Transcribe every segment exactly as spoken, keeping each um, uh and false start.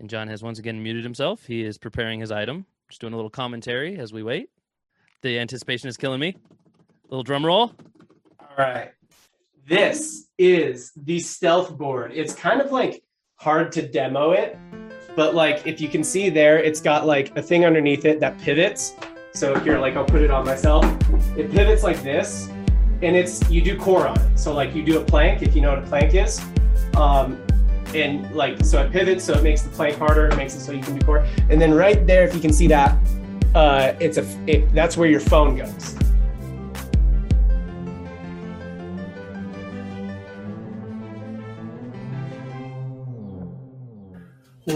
And John has once again muted himself. He is preparing his item. Just doing a little commentary as we wait. The anticipation is killing me. A little drum roll. All right. This is the Stealth Board. It's kind of like hard to demo it, but like if you can see there, it's got like a thing underneath it that pivots. So here, like I'll put it on myself. It pivots like this, and it's, you do core on it. So like you do a plank, if you know what a plank is. Um, and like, so it pivots, so it makes the plank harder, it makes it so you can do core. And then right there, if you can see that, uh, it's a, it, that's where your phone goes.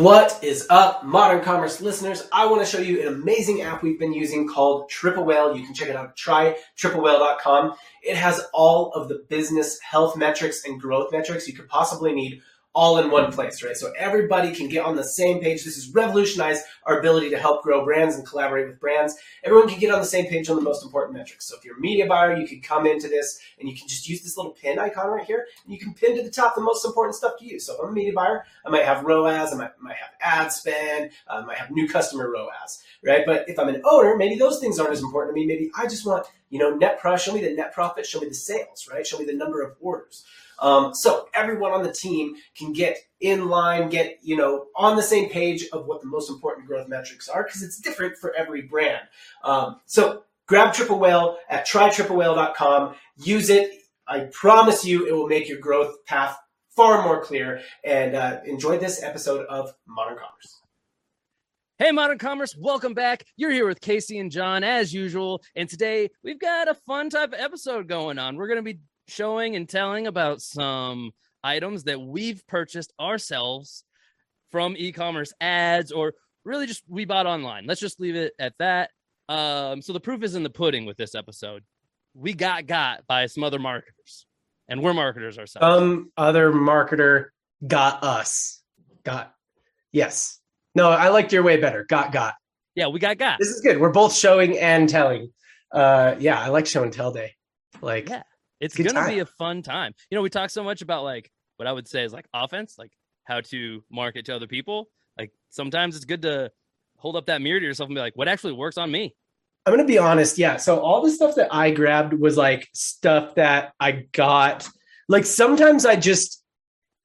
What is up, Modern Commerce listeners? I want to show you an amazing app we've been using called Triple Whale. You can check it out at try triple whale dot com. It has all of the business health metrics and growth metrics you could possibly need all in one place, right? So everybody can get on the same page. This has revolutionized our ability to help grow brands and collaborate with brands. Everyone can get on the same page on the most important metrics. So if you're a media buyer, you can come into this and you can just use this little pin icon right here, and you can pin to the top the most important stuff to you. So if I'm a media buyer, I might have R O A S, I might, might have ad spend, um, I might have new customer R O A S, right? But if I'm an owner, maybe those things aren't as important to me. Maybe I just want, you know, net pro, show me the net profit, show me the sales, right? Show me the number of orders. Um, so everyone on the team can get in line, get, you know, on the same page of what the most important growth metrics are, because it's different for every brand. Um, so grab Triple Whale at try triple whale dot com. Use it. I promise you it will make your growth path far more clear. And uh, enjoy this episode of Modern Commerce. Hey, Modern Commerce, welcome back. You're here with Casey and John as usual. And today we've got a fun type of episode going on. We're going to be showing and telling about some items that we've purchased ourselves from e-commerce ads, or really just we bought online. Let's just leave it at that. Um, so the proof is in the pudding with this episode. We got got by some other marketers, and we're marketers ourselves. Some other marketer got us. Got. Yes. No, I liked your way better. Got got. Yeah, we got got. This is good. We're both showing and telling. Uh, yeah, I like show and tell day. Like, yeah. It's going to be a fun time. You know, we talk so much about like what I would say is like offense, like how to market to other people. Like sometimes it's good to hold up that mirror to yourself and be like, what actually works on me? I'm going to be honest. Yeah. So all the stuff that I grabbed was like stuff that I got. Like sometimes I just,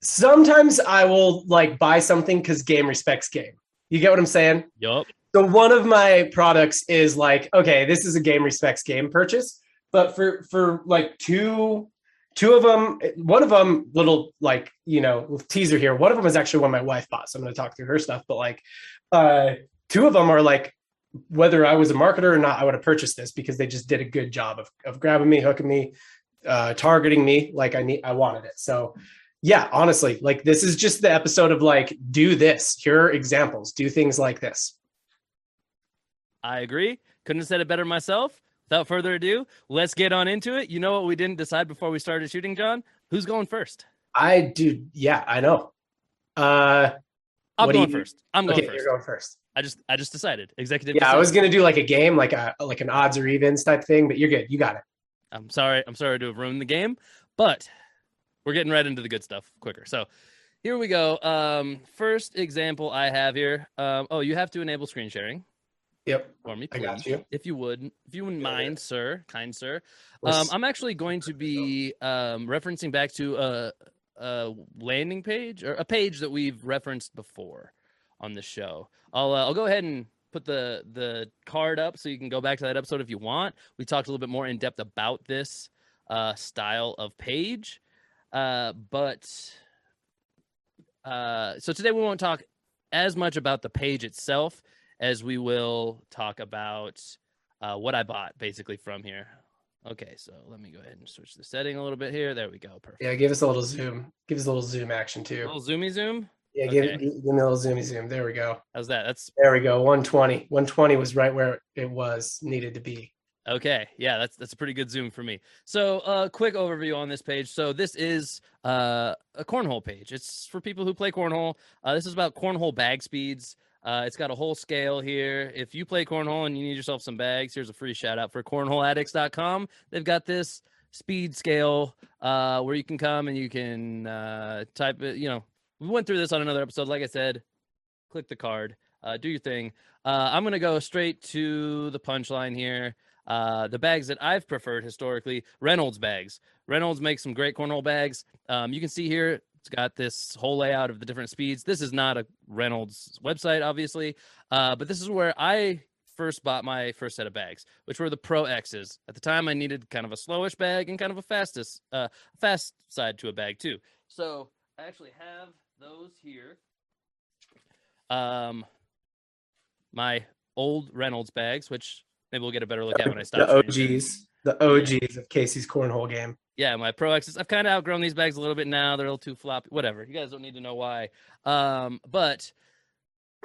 sometimes I will like buy something because game respects game. You get what I'm saying? Yup. So one of my products is like, okay, this is a game respects game purchase. But for, for like two, two of them, one of them little, like, you know, teaser here. One of them is actually one my wife bought. So I'm going to talk through her stuff. But like uh, two of them are like, whether I was a marketer or not, I would have purchased this because they just did a good job of, of grabbing me, hooking me, uh, targeting me like I need, I wanted it. So yeah, honestly, like this is just the episode of like, do this, here are examples, do things like this. I agree. Couldn't have said it better myself. Without further ado, let's get on into it. You know what we didn't decide before we started shooting, John? Who's going first? I do. Yeah, I know. Uh, I'm going first. I'm going okay, first. You're going first. I just, I just decided. Executive. Yeah, decision. I was gonna do like a game, like a like an odds or evens type thing, but you're good. You got it. I'm sorry. I'm sorry to have ruined the game, but we're getting right into the good stuff quicker. So here we go. Um, first example I have here. Um, oh, you have to enable screen sharing. Yep. For me, please, I got you. If you would, if you wouldn't mind, sir, kind sir. Um, I'm actually going to be um, referencing back to a, a landing page or a page that we've referenced before on the show. I'll uh, I'll go ahead and put the the card up so you can go back to that episode if you want. We talked a little bit more in depth about this uh, style of page, uh, but uh, so today we won't talk as much about the page itself as we will talk about uh, what I bought basically from here. Okay, so let me go ahead and switch the setting a little bit here. There we go. Perfect. Yeah, give us a little zoom. Give us a little zoom action too. A little zoomy zoom? Yeah, okay. give, give me a little zoomy zoom. There we go. How's that? That's There we go, one twenty. one twenty was right where it was needed to be. Okay, yeah, that's that's a pretty good zoom for me. So a uh, quick overview on this page. So this is uh, a cornhole page. It's for people who play cornhole. Uh, this is about cornhole bag speeds. Uh, it's got a whole scale here. If you play cornhole and you need yourself some bags, here's a free shout out for cornhole addicts dot com. They've got this speed scale uh, where you can come and you can uh, type it. You know, we went through this on another episode. Like I said, click the card, uh, do your thing. Uh, I'm going to go straight to the punchline here. Uh, the bags that I've preferred historically, Reynolds bags. Reynolds makes some great cornhole bags. Um, you can see here, it's got this whole layout of the different speeds. This is not a Reynolds website, obviously, uh, but this is where I first bought my first set of bags, which were the Pro X's. At the time, I needed kind of a slowish bag and kind of a fastest, uh, fast side to a bag too. So I actually have those here. Um, my old Reynolds bags, which maybe we'll get a better look at when I stop. The O Gs, the O Gs of Casey's cornhole game. Yeah, my Pro X's. I've kind of outgrown these bags a little bit now. They're a little too floppy. Whatever. You guys don't need to know why. Um, but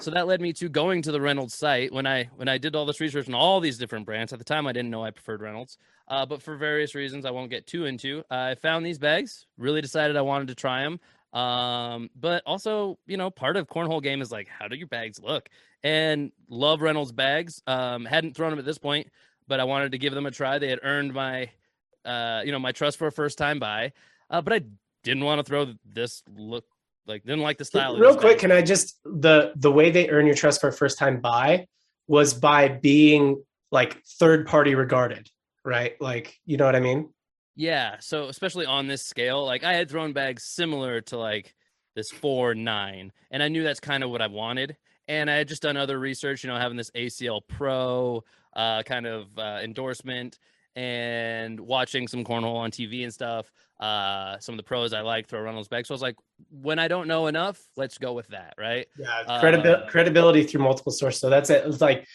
so that led me to going to the Reynolds site when I when I did all this research on all these different brands. At the time, I didn't know I preferred Reynolds, uh, but for various reasons I won't get too into. I found these bags. Really decided I wanted to try them. Um, but also, you know, part of cornhole game is like, how do your bags look? And love Reynolds bags. Um, hadn't thrown them at this point, but I wanted to give them a try. They had earned my Uh, you know, my trust for a first time buy, uh, but I didn't want to throw this look like didn't like the style. Real quick, can I just the the way they earn your trust for a first time buy was by being like third party regarded, right? Like, you know what I mean? Yeah. So especially on this scale, like I had thrown bags similar to like this four nine, and I knew that's kind of what I wanted. And I had just done other research, you know, having this A C L Pro uh, kind of uh, endorsement. And watching some cornhole on T V and stuff, uh, some of the pros I like throw Reynolds bags. So I was like, when I don't know enough, let's go with that, right? Yeah, credibil- uh, credibility through multiple sources. So that's it. It was like,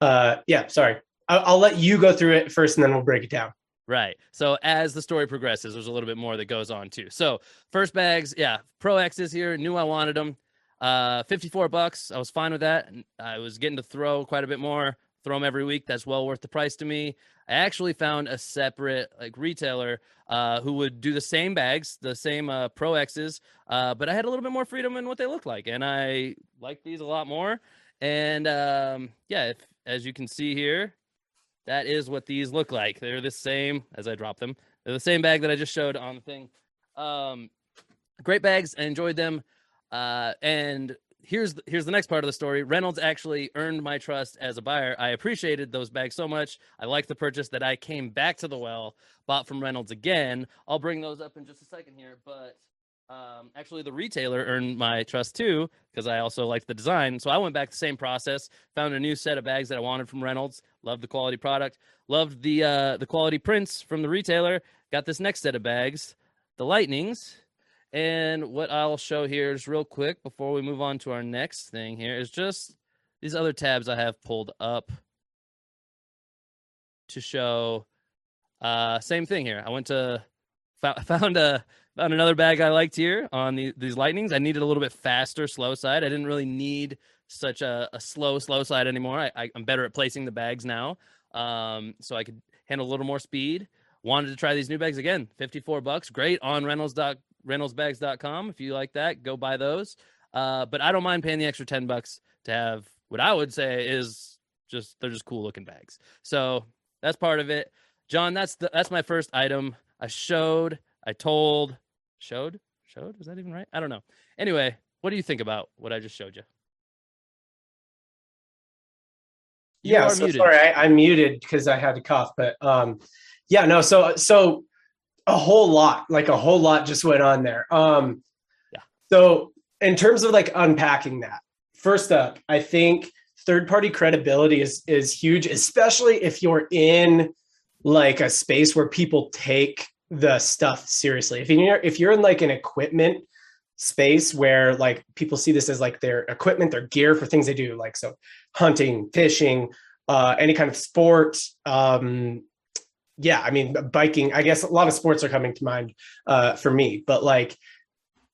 uh, yeah, sorry. I- I'll let you go through it first, and then we'll break it down. Right. So as the story progresses, there's a little bit more that goes on too. So first bags, yeah, Pro X's here. Knew I wanted them. Uh, fifty-four bucks. I was fine with that. I was getting to throw quite a bit more. Throw them every week. That's well worth the price to me. I actually found a separate like retailer uh, who would do the same bags, the same uh, Pro X's, uh, but I had a little bit more freedom in what they looked like, and I liked these a lot more. And um, yeah, if, as you can see here, that is what these look like. They're the same as I dropped them. They're the same bag that I just showed on the thing. Um, great bags. I enjoyed them. Uh, and Here's here's the next part of the story. Reynolds actually earned my trust as a buyer. I appreciated those bags so much. I liked the purchase that I came back to the well, bought from Reynolds again. I'll bring those up in just a second here. But um, actually, the retailer earned my trust too because I also liked the design. So I went back the same process, found a new set of bags that I wanted from Reynolds. Loved the quality product. Loved the uh, the quality prints from the retailer. Got this next set of bags, the Lightnings. And what I'll show here is real quick before we move on to our next thing here is just these other tabs I have pulled up to show uh, same thing here. I went to found a found another bag I liked here on the, these Lightnings. I needed a little bit faster slow side. I didn't really need such a, a slow slow side anymore. I, I, I'm better at placing the bags now, um, so I could handle a little more speed. Wanted to try these new bags again. fifty-four bucks, great on Reynolds dot com. Reynolds bags dot com. If you like that, go buy those. Uh, but I don't mind paying the extra ten bucks to have what I would say is just, they're just cool looking bags. So that's part of it. John, that's the, that's my first item. I showed, I told, showed, showed. Is that even right? I don't know. Anyway, what do you think about what I just showed you? you yeah. So muted. Sorry. I, I muted because I had to cough, but um, yeah, no. So, so, A whole lot, like a whole lot just went on there. Um, yeah. So in terms of like unpacking that, first up, I think third-party credibility is is huge, especially if you're in like a space where people take the stuff seriously. If you're if you're in like an equipment space where like people see this as like their equipment, their gear for things they do, like so hunting, fishing, uh, any kind of sport, um, yeah, I mean, biking, I guess a lot of sports are coming to mind uh, for me, but like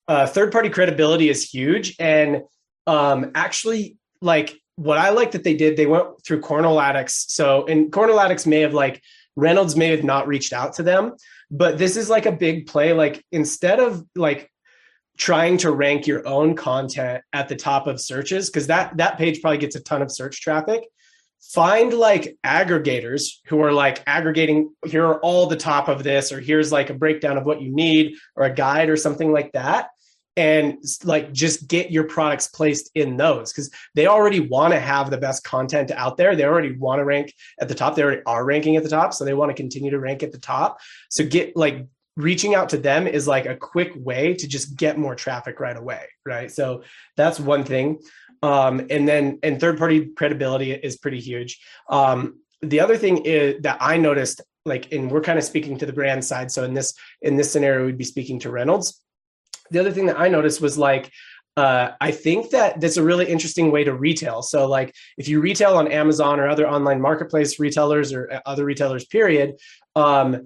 uh, third-party credibility is huge. And um, actually, like what I like that they did, they went through Cornhole Addicts. So, and Cornhole Addicts may have like, Reynolds may have not reached out to them, but this is like a big play. Like instead of like trying to rank your own content at the top of searches, because that, that page probably gets a ton of search traffic. Find like aggregators who are like aggregating, here are all the top of this, or here's like a breakdown of what you need or a guide or something like that. and like just get your products placed in those, because they already want to have the best content out there. They already want to rank at the top. They already are ranking at the top. So they want to continue to rank at the top. So get like reaching out to them is like a quick way to just get more traffic right away. Right. So that's one thing. Um, and then, and third party credibility is pretty huge. Um, the other thing is that I noticed, like, and we're kind of speaking to the brand side. So in this, in this scenario, we'd be speaking to Reynolds. The other thing that I noticed was like, uh, I think that that's a really interesting way to retail. So like if you retail on Amazon or other online marketplace retailers or other retailers, period, um,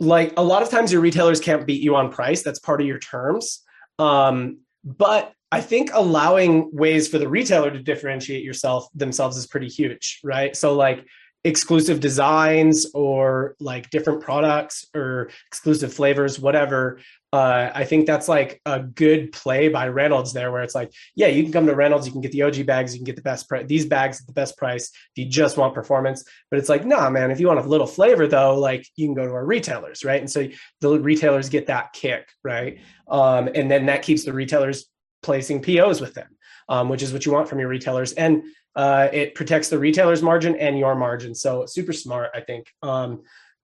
like a lot of times your retailers can't beat you on price. That's part of your terms. Um, but I think allowing ways for the retailer to differentiate yourself themselves is pretty huge, right? So like exclusive designs or like different products or exclusive flavors, whatever. Uh, I think that's like a good play by Reynolds there, where it's like, yeah, you can come to Reynolds, you can get the O G bags, you can get the best price, these bags at the best price if you just want performance. But it's like, nah, man, if you want a little flavor though, like you can go to our retailers, right? And so the retailers get that kick, right? Um, and then that keeps the retailers placing P Os with them, um, which is what you want from your retailers. And uh, it protects the retailer's margin and your margin. So super smart, I think. Um,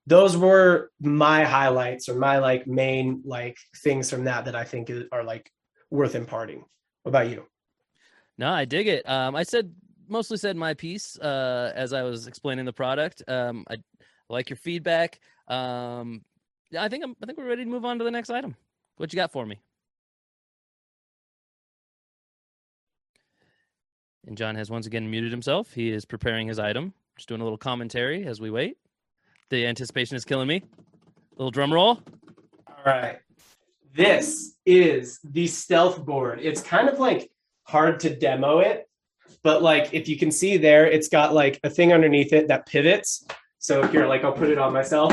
Those were my highlights or my like main like things from that that I think are like worth imparting. What about you? No, I dig it. Um, I said mostly said my piece uh, as I was explaining the product. Um, I like your feedback. Um, I think I'm, I think we're ready to move on to the next item. What you got for me? And John has once again muted himself. He is preparing his item. Just doing a little commentary as we wait. The anticipation is killing me. A little drum roll. All right. This is the Stealth Board. It's kind of like hard to demo it, but like if you can see there, it's got like a thing underneath it that pivots. So here, like I'll put it on myself.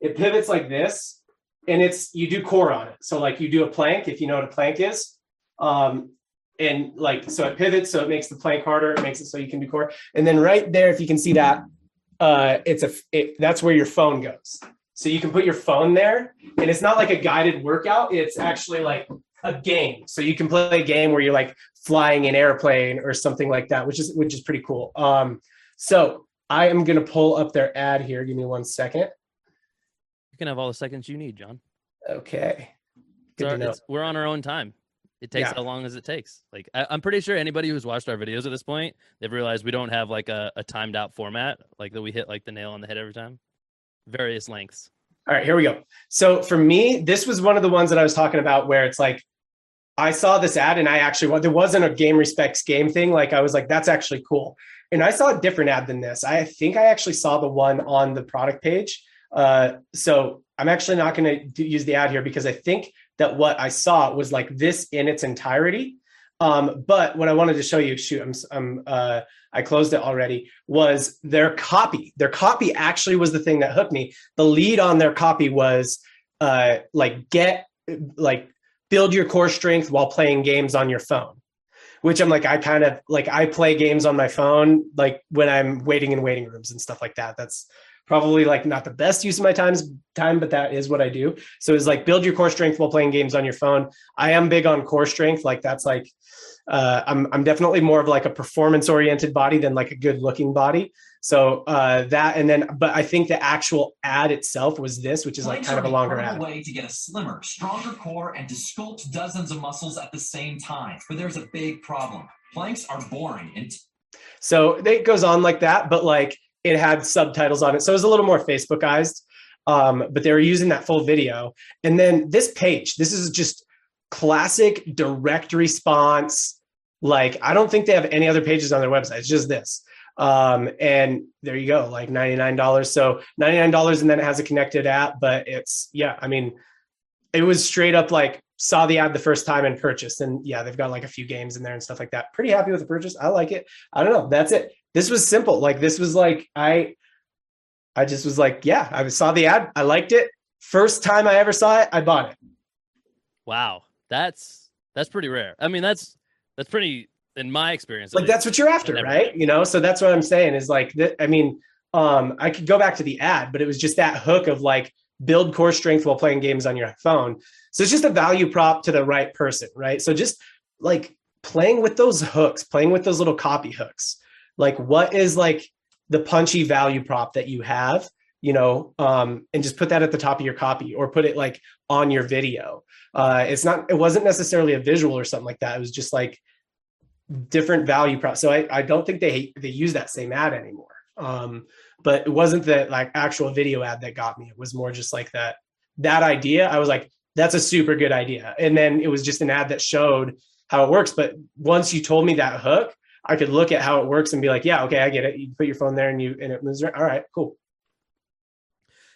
It pivots like this, and it's you do core on it. So like you do a plank, if you know what a plank is. Um, and like so it pivots, so it makes the plank harder, it makes it so you can do core. And then right there, if you can see that. Uh, it's a, it, that's where your phone goes. So you can put your phone there, and it's not like a guided workout. It's actually like a game. So you can play a game where you're like flying an airplane or something like that, which is, which is pretty cool. Um, so I am going to pull up their ad here. Give me one second. You can have all the seconds you need, John. Okay. Good to know. We're on our own time. It takes yeah. how long as it takes. Like I, I'm pretty sure anybody who's watched our videos at this point, they've realized we don't have like a, a timed out format, like that we hit like the nail on the head every time. Various lengths. All right, here we go. So for me, this was one of the ones that I was talking about where it's like, I saw this ad and I actually, well, there wasn't a game respects game thing. Like I was like, that's actually cool. And I saw a different ad than this. I think I actually saw the one on the product page. Uh, so I'm actually not going to use the ad here because I think that what I saw was like this in its entirety. Um, but what I wanted to show you, shoot, I'm, I'm, uh, I closed it already, was their copy. Their copy actually was the thing that hooked me. The lead on their copy was uh, like get, like build your core strength while playing games on your phone, which I'm like, I kind of like, I play games on my phone, like when I'm waiting in waiting rooms and stuff like that. That's probably like not the best use of my time's time, but that is what I do. So it's like build your core strength while playing games on your phone. I am big on core strength. Like that's like, uh, I'm, I'm definitely more of like a performance oriented body than like a good looking body. So uh, that, and then, but I think the actual ad itself was this, which is like kind of a longer ad. Way to get a slimmer, stronger core and to sculpt dozens of muscles at the same time. But there's a big problem. Planks are boring. And so it goes on like that, but like, it had subtitles on it. So it was a little more Facebookized, um, but they were using that full video. And then this page, this is just classic direct response. Like, I don't think they have any other pages on their website. It's just this. Um, and there you go, like ninety-nine dollars. So ninety-nine dollars and then it has a connected app, but it's, yeah, I mean, it was straight up like saw the ad the first time and purchased. And yeah, they've got like a few games in there and stuff like that. Pretty happy with the purchase. I like it. I don't know. That's it. This was simple. Like this was like, I, I just was like, yeah, I saw the ad. I liked it. First time I ever saw it, I bought it. Wow. That's, that's pretty rare. I mean, that's, that's pretty in my experience. Like least, that's what you're after, right? You know? So that's what I'm saying is like, th- I mean, um, I could go back to the ad, but it was just that hook of like, build core strength while playing games on your phone. So it's just a value prop to the right person, right? So just like playing with those hooks, playing with those little copy hooks. Like what is like the punchy value prop that you have, you know, um, and just put that at the top of your copy or put it like on your video. Uh, it's not, it wasn't necessarily a visual or something like that. It was just like different value props. So I, I don't think they, they use that same ad anymore. Um, but it wasn't the like actual video ad that got me. It was more just like that, that idea. I was like, that's a super good idea. And then it was just an ad that showed how it works. But once you told me that hook, I could look at how it works and be like, yeah, okay, I get it. You put your phone there and you, and it moves around. All right, cool.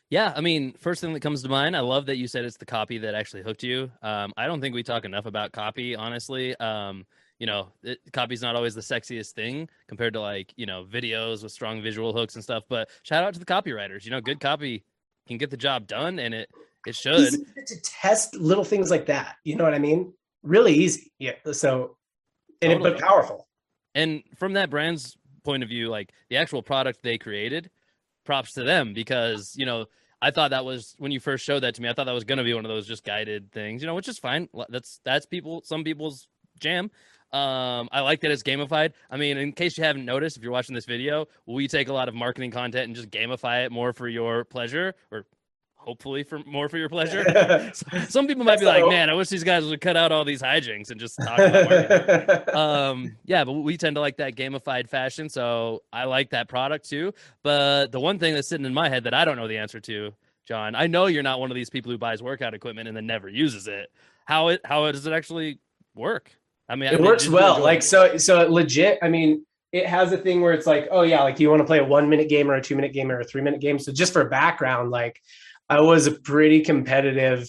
Yeah. I mean, first thing that comes to mind, I love that you said it's the copy that actually hooked you. Um, I don't think we talk enough about copy, honestly. Um, you know, it, copy's not always the sexiest thing compared to like, you know, videos with strong visual hooks and stuff, but shout out to the copywriters, you know, good copy can get the job done and it, it should. Easy to test little things like that. You know what I mean? Really easy. Yeah. So, and totally. It, but powerful. And from that brand's point of view, like the actual product they created, props to them, because, you know, I thought that was, when you first showed that to me, I thought that was going to be one of those just guided things, you know, which is fine. That's, that's people, some people's jam. Um, I like that it's gamified. I mean, in case you haven't noticed, if you're watching this video, we take a lot of marketing content and just gamify it more for your pleasure, or hopefully for more for your pleasure. Some people might be like, man, I wish these guys would cut out all these hijinks and just talk about marketing. Um, yeah, but we tend to like that gamified fashion. So I like that product too. But the one thing that's sitting in my head that I don't know the answer to, John, I know you're not one of these people who buys workout equipment and then never uses it. How it, how does it actually work? I mean, it I works well. Like, so, so legit, I mean, it has a thing where it's like, oh yeah, like you want to play a one minute game or a two minute game or a three minute game. So just for background, like, I was a pretty competitive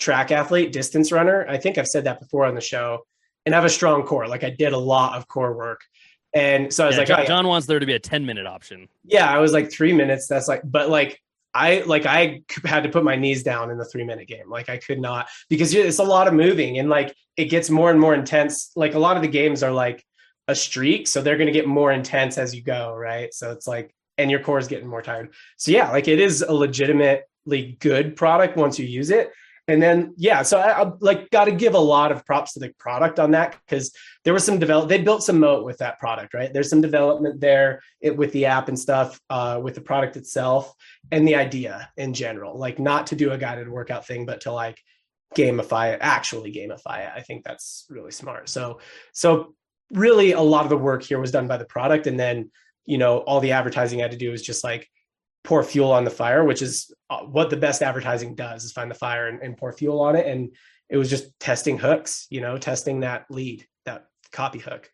track athlete, distance runner. I think I've said that before on the show, and I have a strong core. Like I did a lot of core work. And so I was yeah, like, John, oh, yeah. John wants there to be a ten minute option. Yeah. I was like three minutes. That's like, but like, I, like I had to put my knees down in the three minute game. Like I could not, because it's a lot of moving and like, it gets more and more intense. Like a lot of the games are like a streak. So they're going to get more intense as you go. Right. So it's like, and your core is getting more tired. So yeah, like it is a legitimate, good product once you use it. And then yeah, so I, I like got to give a lot of props to the product on that, because there was some develop they built some moat with that product, right? There's some development there it, with the app and stuff, uh, with the product itself and the idea in general, like not to do a guided workout thing, but to like gamify it, actually gamify it. I think that's really smart. So so really a lot of the work here was done by the product, and then you know all the advertising I had to do was just like pour fuel on the fire, which is what the best advertising does, is find the fire and, and pour fuel on it. And it was just testing hooks, you know, testing that lead, that copy hook.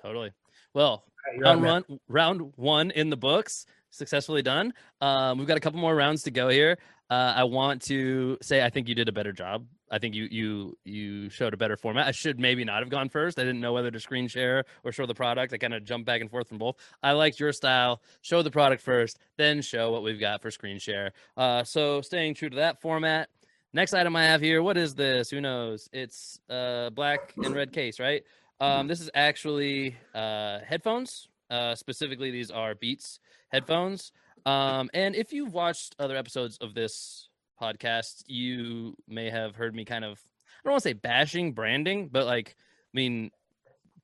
Totally. Well, right, round, round, one, round one in the books, successfully done. Um, we've got a couple more rounds to go here. Uh, I want to say, I think you did a better job. I think you, you, you showed a better format. I should maybe not have gone first. I didn't know whether to screen share or show the product. I kind of jumped back and forth from both. I liked your style, show the product first, then show what we've got for screen share. Uh, so staying true to that format. Next item I have here. What is this? Who knows? It's a uh, black and red case, right? Um, this is actually uh, headphones. Uh, specifically, these are Beats headphones. Um, and if you've watched other episodes of this podcast, you may have heard me kind of, I don't want to say bashing branding, but like, I mean,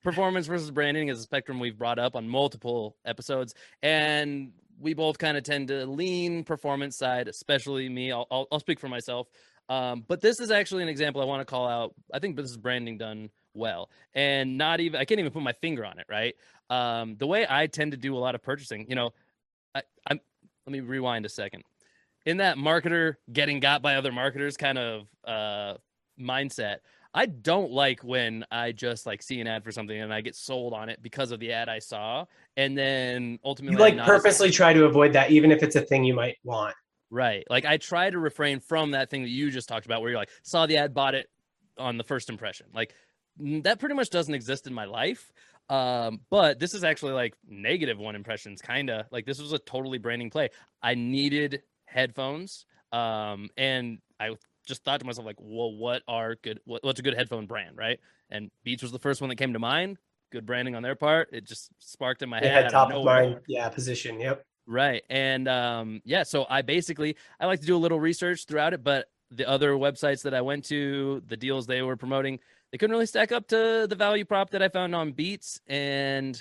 performance versus branding is a spectrum we've brought up on multiple episodes, and we both kind of tend to lean performance side, especially me. I'll, I'll, I'll speak for myself. Um, but this is actually an example I want to call out. I think this is branding done well, and not even, I can't even put my finger on it. Right. Um, the way I tend to do a lot of purchasing, you know, I, I'm, let me rewind a second. In that marketer getting got by other marketers kind of uh, mindset, I don't like when I just like see an ad for something and I get sold on it because of the ad I saw. And then ultimately, you, like not purposely try to avoid that, even if it's a thing you might want. Right. Like I try to refrain from that thing that you just talked about where you're like, saw the ad, bought it on the first impression. Like that pretty much doesn't exist in my life. Um, but this is actually like negative one impressions, kind of like this was a totally branding play. I needed headphones. Um, and I just thought to myself, like, well, what are good, what, what's a good headphone brand? Right. And Beats was the first one that came to mind. Good branding on their part. It just sparked in my they head. Had top of mind. Yeah. Position. Yep. Right. And um, yeah, so I basically, I like to do a little research throughout it, but the other websites that I went to, the deals they were promoting, they couldn't really stack up to the value prop that I found on Beats, and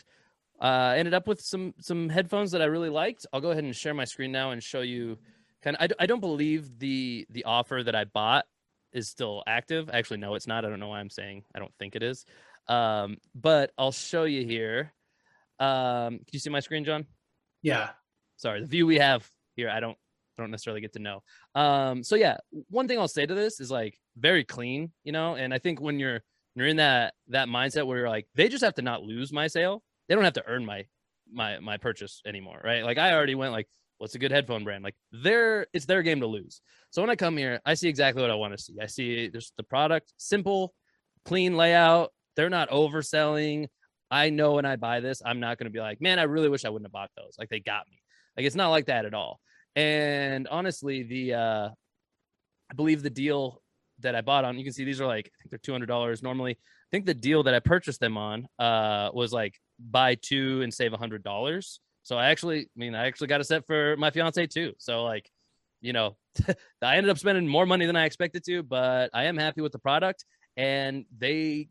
uh, ended up with some some headphones that I really liked. I'll go ahead and share my screen now and show you kind of, I, I don't believe the the offer that I bought is still active. Actually, no, it's not. I don't know why I'm saying I don't think it is. Um, but I'll show you here. Um, can you see my screen, John? Yeah. Sorry, the view we have here, I don't I don't necessarily get to know. Um, so yeah, one thing I'll say to this is like very clean, you know. And I think when you're when you're in that that mindset where you're like, they just have to not lose my sale. They don't have to earn my my my purchase anymore, right? Like I already went like, what's a good headphone brand? Like they're it's their game to lose. So when I come here, I see exactly what I want to see. I see there's the product, simple, clean layout. They're not overselling. I know when I buy this, I'm not going to be like, man, I really wish I wouldn't have bought those. Like they got me. Like it's not like that at all. And honestly, the uh, I believe the deal that I bought on, you can see these are like, I think they're two hundred dollars normally. I think the deal that I purchased them on uh, was like buy two and save one hundred dollars. So I actually, I mean, I actually got a set for my fiance too. So like, you know, I ended up spending more money than I expected to, but I am happy with the product. And they,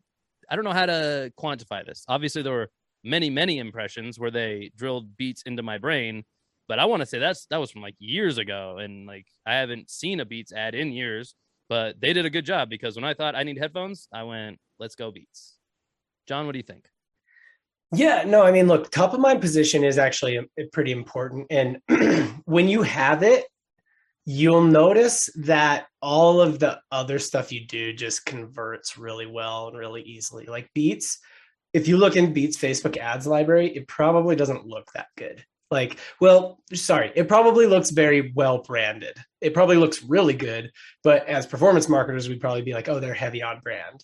I don't know how to quantify this. Obviously, there were many, many impressions where they drilled Beats into my brain. But I want to say that's that was from like years ago, and like I haven't seen a Beats ad in years. But they did a good job, because when I thought I need headphones, I went, "Let's go Beats." John, what do you think? Yeah, no, I mean, look, top of mind position is actually a, a pretty important, and when you have it, you'll notice that all of the other stuff you do just converts really well and really easily. Like Beats, if you look in Beats' Facebook ads library, it probably doesn't look that good. Like, well, sorry, it probably looks very well branded. It probably looks really good, but as performance marketers, we'd probably be like, oh, they're heavy on brand.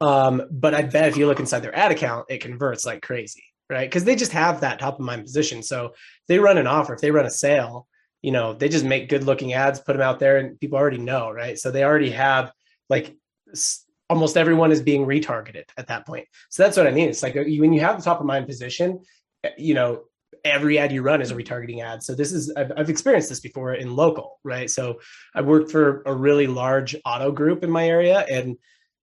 Um, but I bet if you look inside their ad account, it converts like crazy, right? Because they just have that top of mind position. So they run an offer, if they run a sale, you know, they just make good looking ads, put them out there, and people already know, right? So they already have like s- almost everyone is being retargeted at that point. So that's what I mean. It's like when you have the top of mind position, you know, every ad you run is a retargeting ad. So this is, I've, I've experienced this before in local, right? So I worked for a really large auto group in my area, and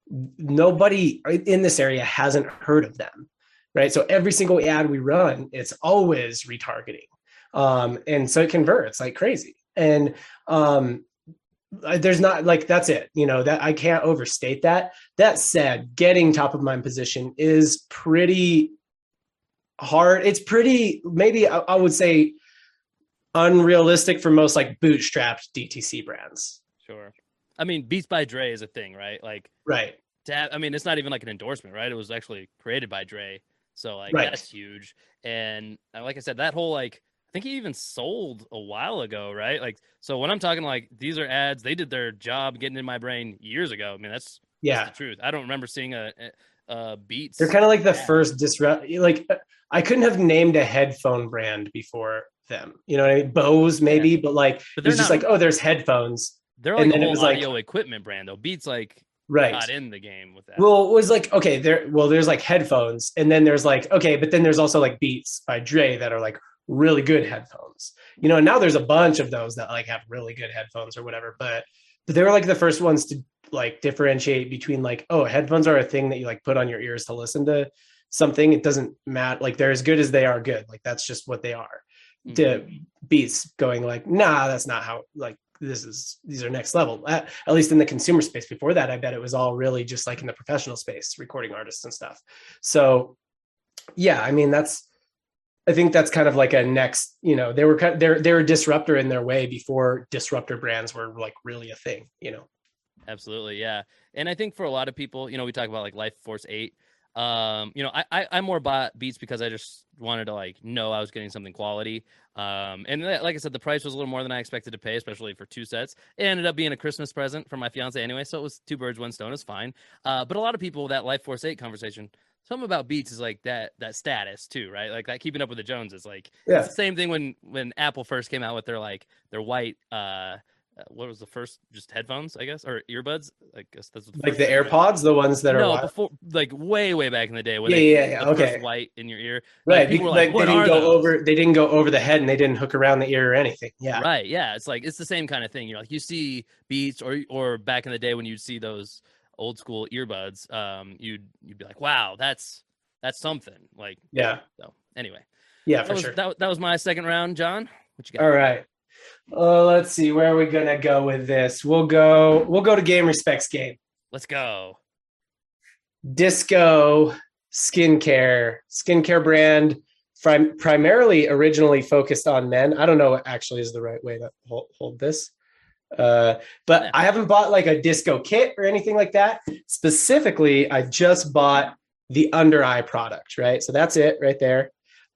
nobody in this area hasn't heard of them, right? So every single ad we run, it's always retargeting. Um, and so it converts like crazy. And um, there's not like, that's it, you know, that I can't overstate that. That said, getting top of mind position is pretty hard. It's pretty, maybe I, I would say unrealistic for most like bootstrapped D T C brands. Sure. I mean, Beats by Dre is a thing, right? Like, right. To have, I mean, it's not even like an endorsement, right? It was actually created by Dre. So like, right. That's huge. And like I said, that whole, like, I think he even sold a while ago, right? Like, so when I'm talking like, these are ads, they did their job getting in my brain years ago. I mean, that's, yeah. That's the truth. I don't remember seeing a, a Uh, Beats. They're kind of like the first disrupt. Like I couldn't have named a headphone brand before them. You know what I mean? Bose maybe, yeah. but like but it's just like oh, there's headphones. They're like an audio like, equipment brand though. Beats like right. Not in the game with that. Well, it was like okay, there. Well, there's like headphones, and then there's like okay, but then there's also like Beats by Dre that are like really good headphones. You know, and now there's a bunch of those that like have really good headphones or whatever. But but they were like the first ones to like differentiate between like, oh, headphones are a thing that you like put on your ears to listen to something. It doesn't matter. Like they're as good as they are good. Like that's just what they are. Mm-hmm. To Beats going like, nah, that's not how, like, this is, these are next level, at, at least in the consumer space. Before that, I bet it was all really just like in the professional space, recording artists and stuff. So yeah, I mean, that's, I think that's kind of like a next, you know, they were kind of, they're, they're a disruptor in their way before disruptor brands were like really a thing, you know? Absolutely. Yeah. And I think for a lot of people, you know, we talk about like Life Force eight, um, you know, I, I, I more bought Beats because I just wanted to like, know I was getting something quality. Um, and that, like I said, the price was a little more than I expected to pay, especially for two sets. It ended up being a Christmas present for my fiance anyway. So it was two birds, one stone. It's fine. Uh, but a lot of people, that Life Force eight conversation, something about Beats is like that, that status too, right? Like that keeping up with the Joneses, like yeah. It's the same thing when, when Apple first came out with their, like their white, uh, uh, what was the first? Just headphones, I guess, or earbuds. I guess that's what the like the AirPods, the ones that no, are no before, like way way back in the day when yeah they, yeah yeah the okay white in your ear, right? Like, people like, were like, they didn't go those? over, they didn't go over the head, and they didn't hook around the ear or anything. Yeah, right. Yeah, it's like it's the same kind of thing. You're like you see Beats or or back in the day when you'd see those old school earbuds, um, you'd you'd be like, wow, that's that's something. Like yeah. So anyway, yeah, that for was, sure. That that was my second round, John. What you got? All right. Uh, let's see, where are we gonna go with this? We'll go. We'll go to game respects game. Let's go. Disco skincare, skincare brand, prim- primarily originally focused on men. I don't know what actually is the right way to hold, hold this, uh, but yeah. I haven't bought like a disco kit or anything like that. Specifically, I just bought the under eye product, right? So that's it right there,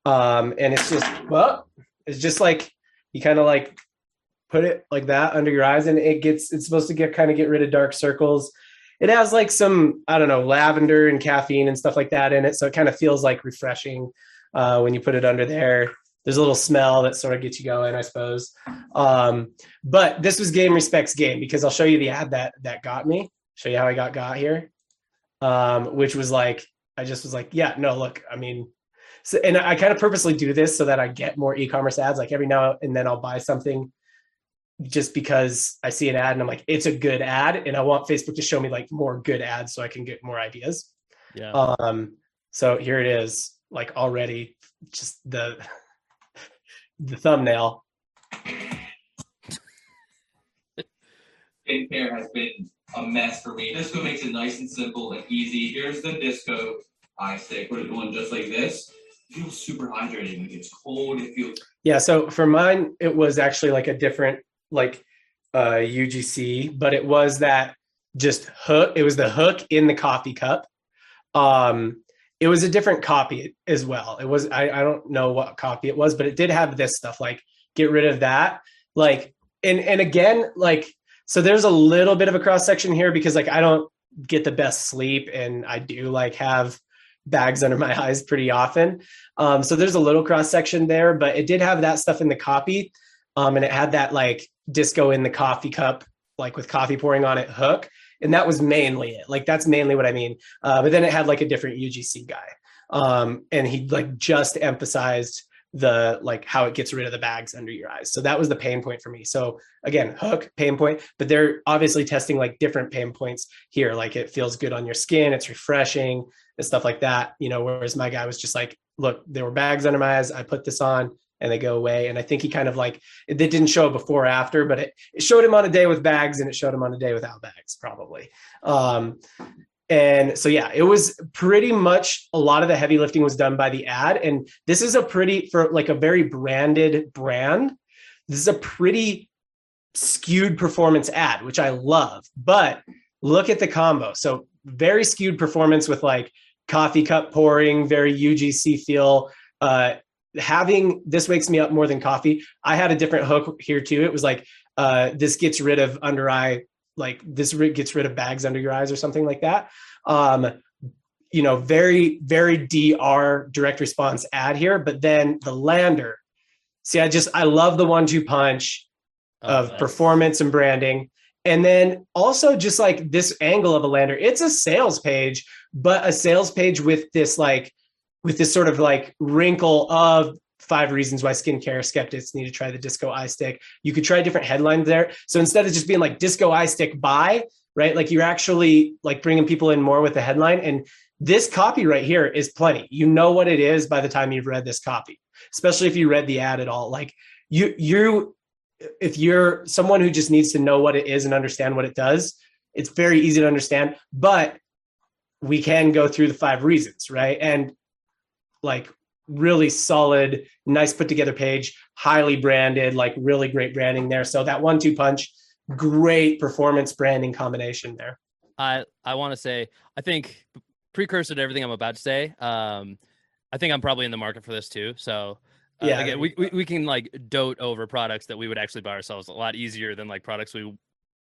um, and it's just well, it's just like. You kind of like put it like that under your eyes and it gets, it's supposed to get kind of get rid of dark circles. It has like some, I don't know, lavender and caffeine and stuff like that in it. So it kind of feels like refreshing uh, when you put it under there. There's a little smell that sort of gets you going, I suppose. Um, but this was Game Respects Game because I'll show you the ad that, that got me. Show you how I got got here, um, which was like, I just was like, yeah, no, look, I mean, So, and I kind of purposely do this so that I get more e-commerce ads. Like every now and then I'll buy something just because I see an ad and I'm like, it's a good ad. And I want Facebook to show me like more good ads so I can get more ideas. Yeah. Um, so here it is, like already just the, the thumbnail. Skincare has been a mess for me. Disco makes it nice and simple and easy. Here's the Disco eye stick. We're doing just like this. Feels super hydrating. It's cold. It feels yeah. So for mine, it was actually like a different like uh, U G C, but it was that just hook. It was the hook in the coffee cup. Um, it was a different copy as well. It was I, I don't know what copy it was, but it did have this stuff like get rid of that. Like and and again like so there's a little bit of a cross section here because like I don't get the best sleep and I do like have bags under my eyes pretty often. Um, so there's a little cross section there, but it did have that stuff in the copy. Um, and it had that like disco in the coffee cup, like with coffee pouring on it hook. And that was mainly it. Like, that's mainly what I mean. Uh, but then it had like a different U G C guy. Um, and he like just emphasized the, like how it gets rid of the bags under your eyes. So that was the pain point for me. So again, hook, pain point, but they're obviously testing like different pain points here. Like it feels good on your skin. It's refreshing and stuff like that, you know, whereas my guy was just like, look, there were bags under my eyes. I put this on and they go away. And I think he kind of like, it didn't show before or after, but it, it showed him on a day with bags and it showed him on a day without bags probably. Um, and so, yeah, it was pretty much a lot of the heavy lifting was done by the ad. And this is a pretty, for like a very branded brand, this is a pretty skewed performance ad, which I love, but look at the combo. So very skewed performance with like coffee cup pouring, very U G C feel. Uh, having this wakes me up more than coffee. I had a different hook here too. It was like, uh, this gets rid of under eye, like this gets rid of bags under your eyes or something like that. Um, you know, very, very D R direct response ad here, but then the lander. See, I just, I love the one, two punch of okay. performance and branding. And then also just like this angle of a lander, it's a sales page, but a sales page with this like, with this sort of like wrinkle of five reasons why skincare skeptics need to try the Disco eye stick. You could try different headlines there. So instead of just being like Disco eye stick buy, right? Like you're actually like bringing people in more with the headline. And this copy right here is plenty. You know what it is by the time you've read this copy, especially if you read the ad at all. Like you, you, if you're someone who just needs to know what it is and understand what it does, it's very easy to understand, but we can go through the five reasons, right? And like really solid, nice put together page, highly branded, like really great branding there. So that one, two punch, great performance branding combination there. I, I want to say, I think precursor to everything I'm about to say, um, I think I'm probably in the market for this too. So Uh, yeah, again, we, we we can like dote over products that we would actually buy ourselves a lot easier than like products we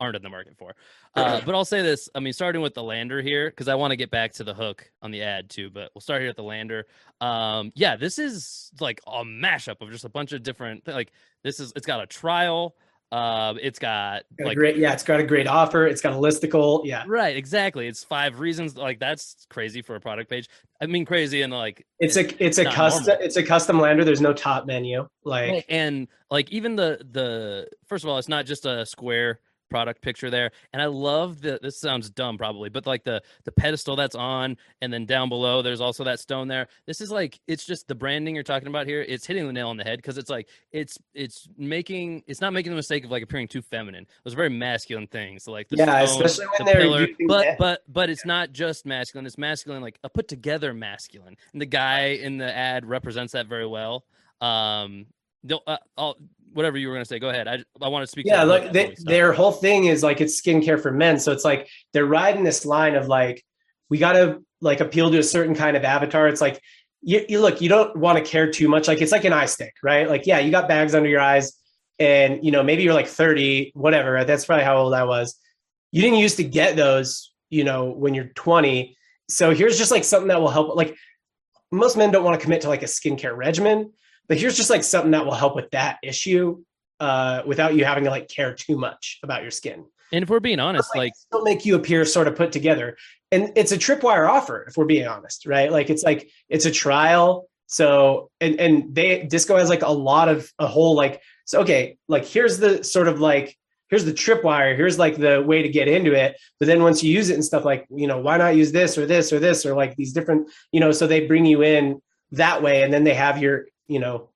aren't in the market for. Uh, but I'll say this, I mean, starting with the lander here, because I want to get back to the hook on the ad too, but we'll start here at the lander. Um, yeah, this is like a mashup of just a bunch of different, like this is, it's got a trial. Um, it's got, got like, great, yeah, it's got a great offer. It's got a listicle. Yeah, right. Exactly. It's five reasons. Like, that's crazy for a product page. I mean, crazy. And like, it's a, it's, it's a custom, normal. It's a custom lander. There's no top menu. Like, right. And like, even the, the, first of all, it's not just a square product picture there. And I love the, this sounds dumb probably, but like the, the pedestal that's on, and then down below, there's also that stone there. This is like, it's just the branding you're talking about here. It's hitting the nail on the head. Cause it's like, it's, it's making, it's not making the mistake of like appearing too feminine. Those are very masculine things. So like, the yeah, stone, especially when the they're pillar, but, that. but, but it's not just masculine. It's masculine, like a put together masculine. And the guy in the ad represents that very well. Um, they'll, uh, I'll, whatever you were going to say, go ahead. I I want to speak. Yeah. To like they, their whole thing is like, it's skincare for men. So it's like, they're riding this line of like, we got to like appeal to a certain kind of avatar. It's like, you, you look, you don't want to care too much. Like, it's like an eye stick, right? Like, yeah, you got bags under your eyes and you know, maybe you're like thirty, whatever. That's probably how old I was. You didn't used to get those, you know, when you're twenty. So here's just like something that will help. Like most men don't want to commit to like a skincare regimen, but here's just like something that will help with that issue uh, without you having to like care too much about your skin. And if we're being honest, but, like, like it'll make you appear sort of put together. And it's a tripwire offer if we're being honest, right? Like it's like, it's a trial. So, and, and they, Disco has like a lot of a whole, like, so, okay, like here's the sort of like, here's the tripwire. Here's like the way to get into it. But then once you use it and stuff like, you know, why not use this or this or this or like these different, you know, so they bring you in that way. And then they have your, you know,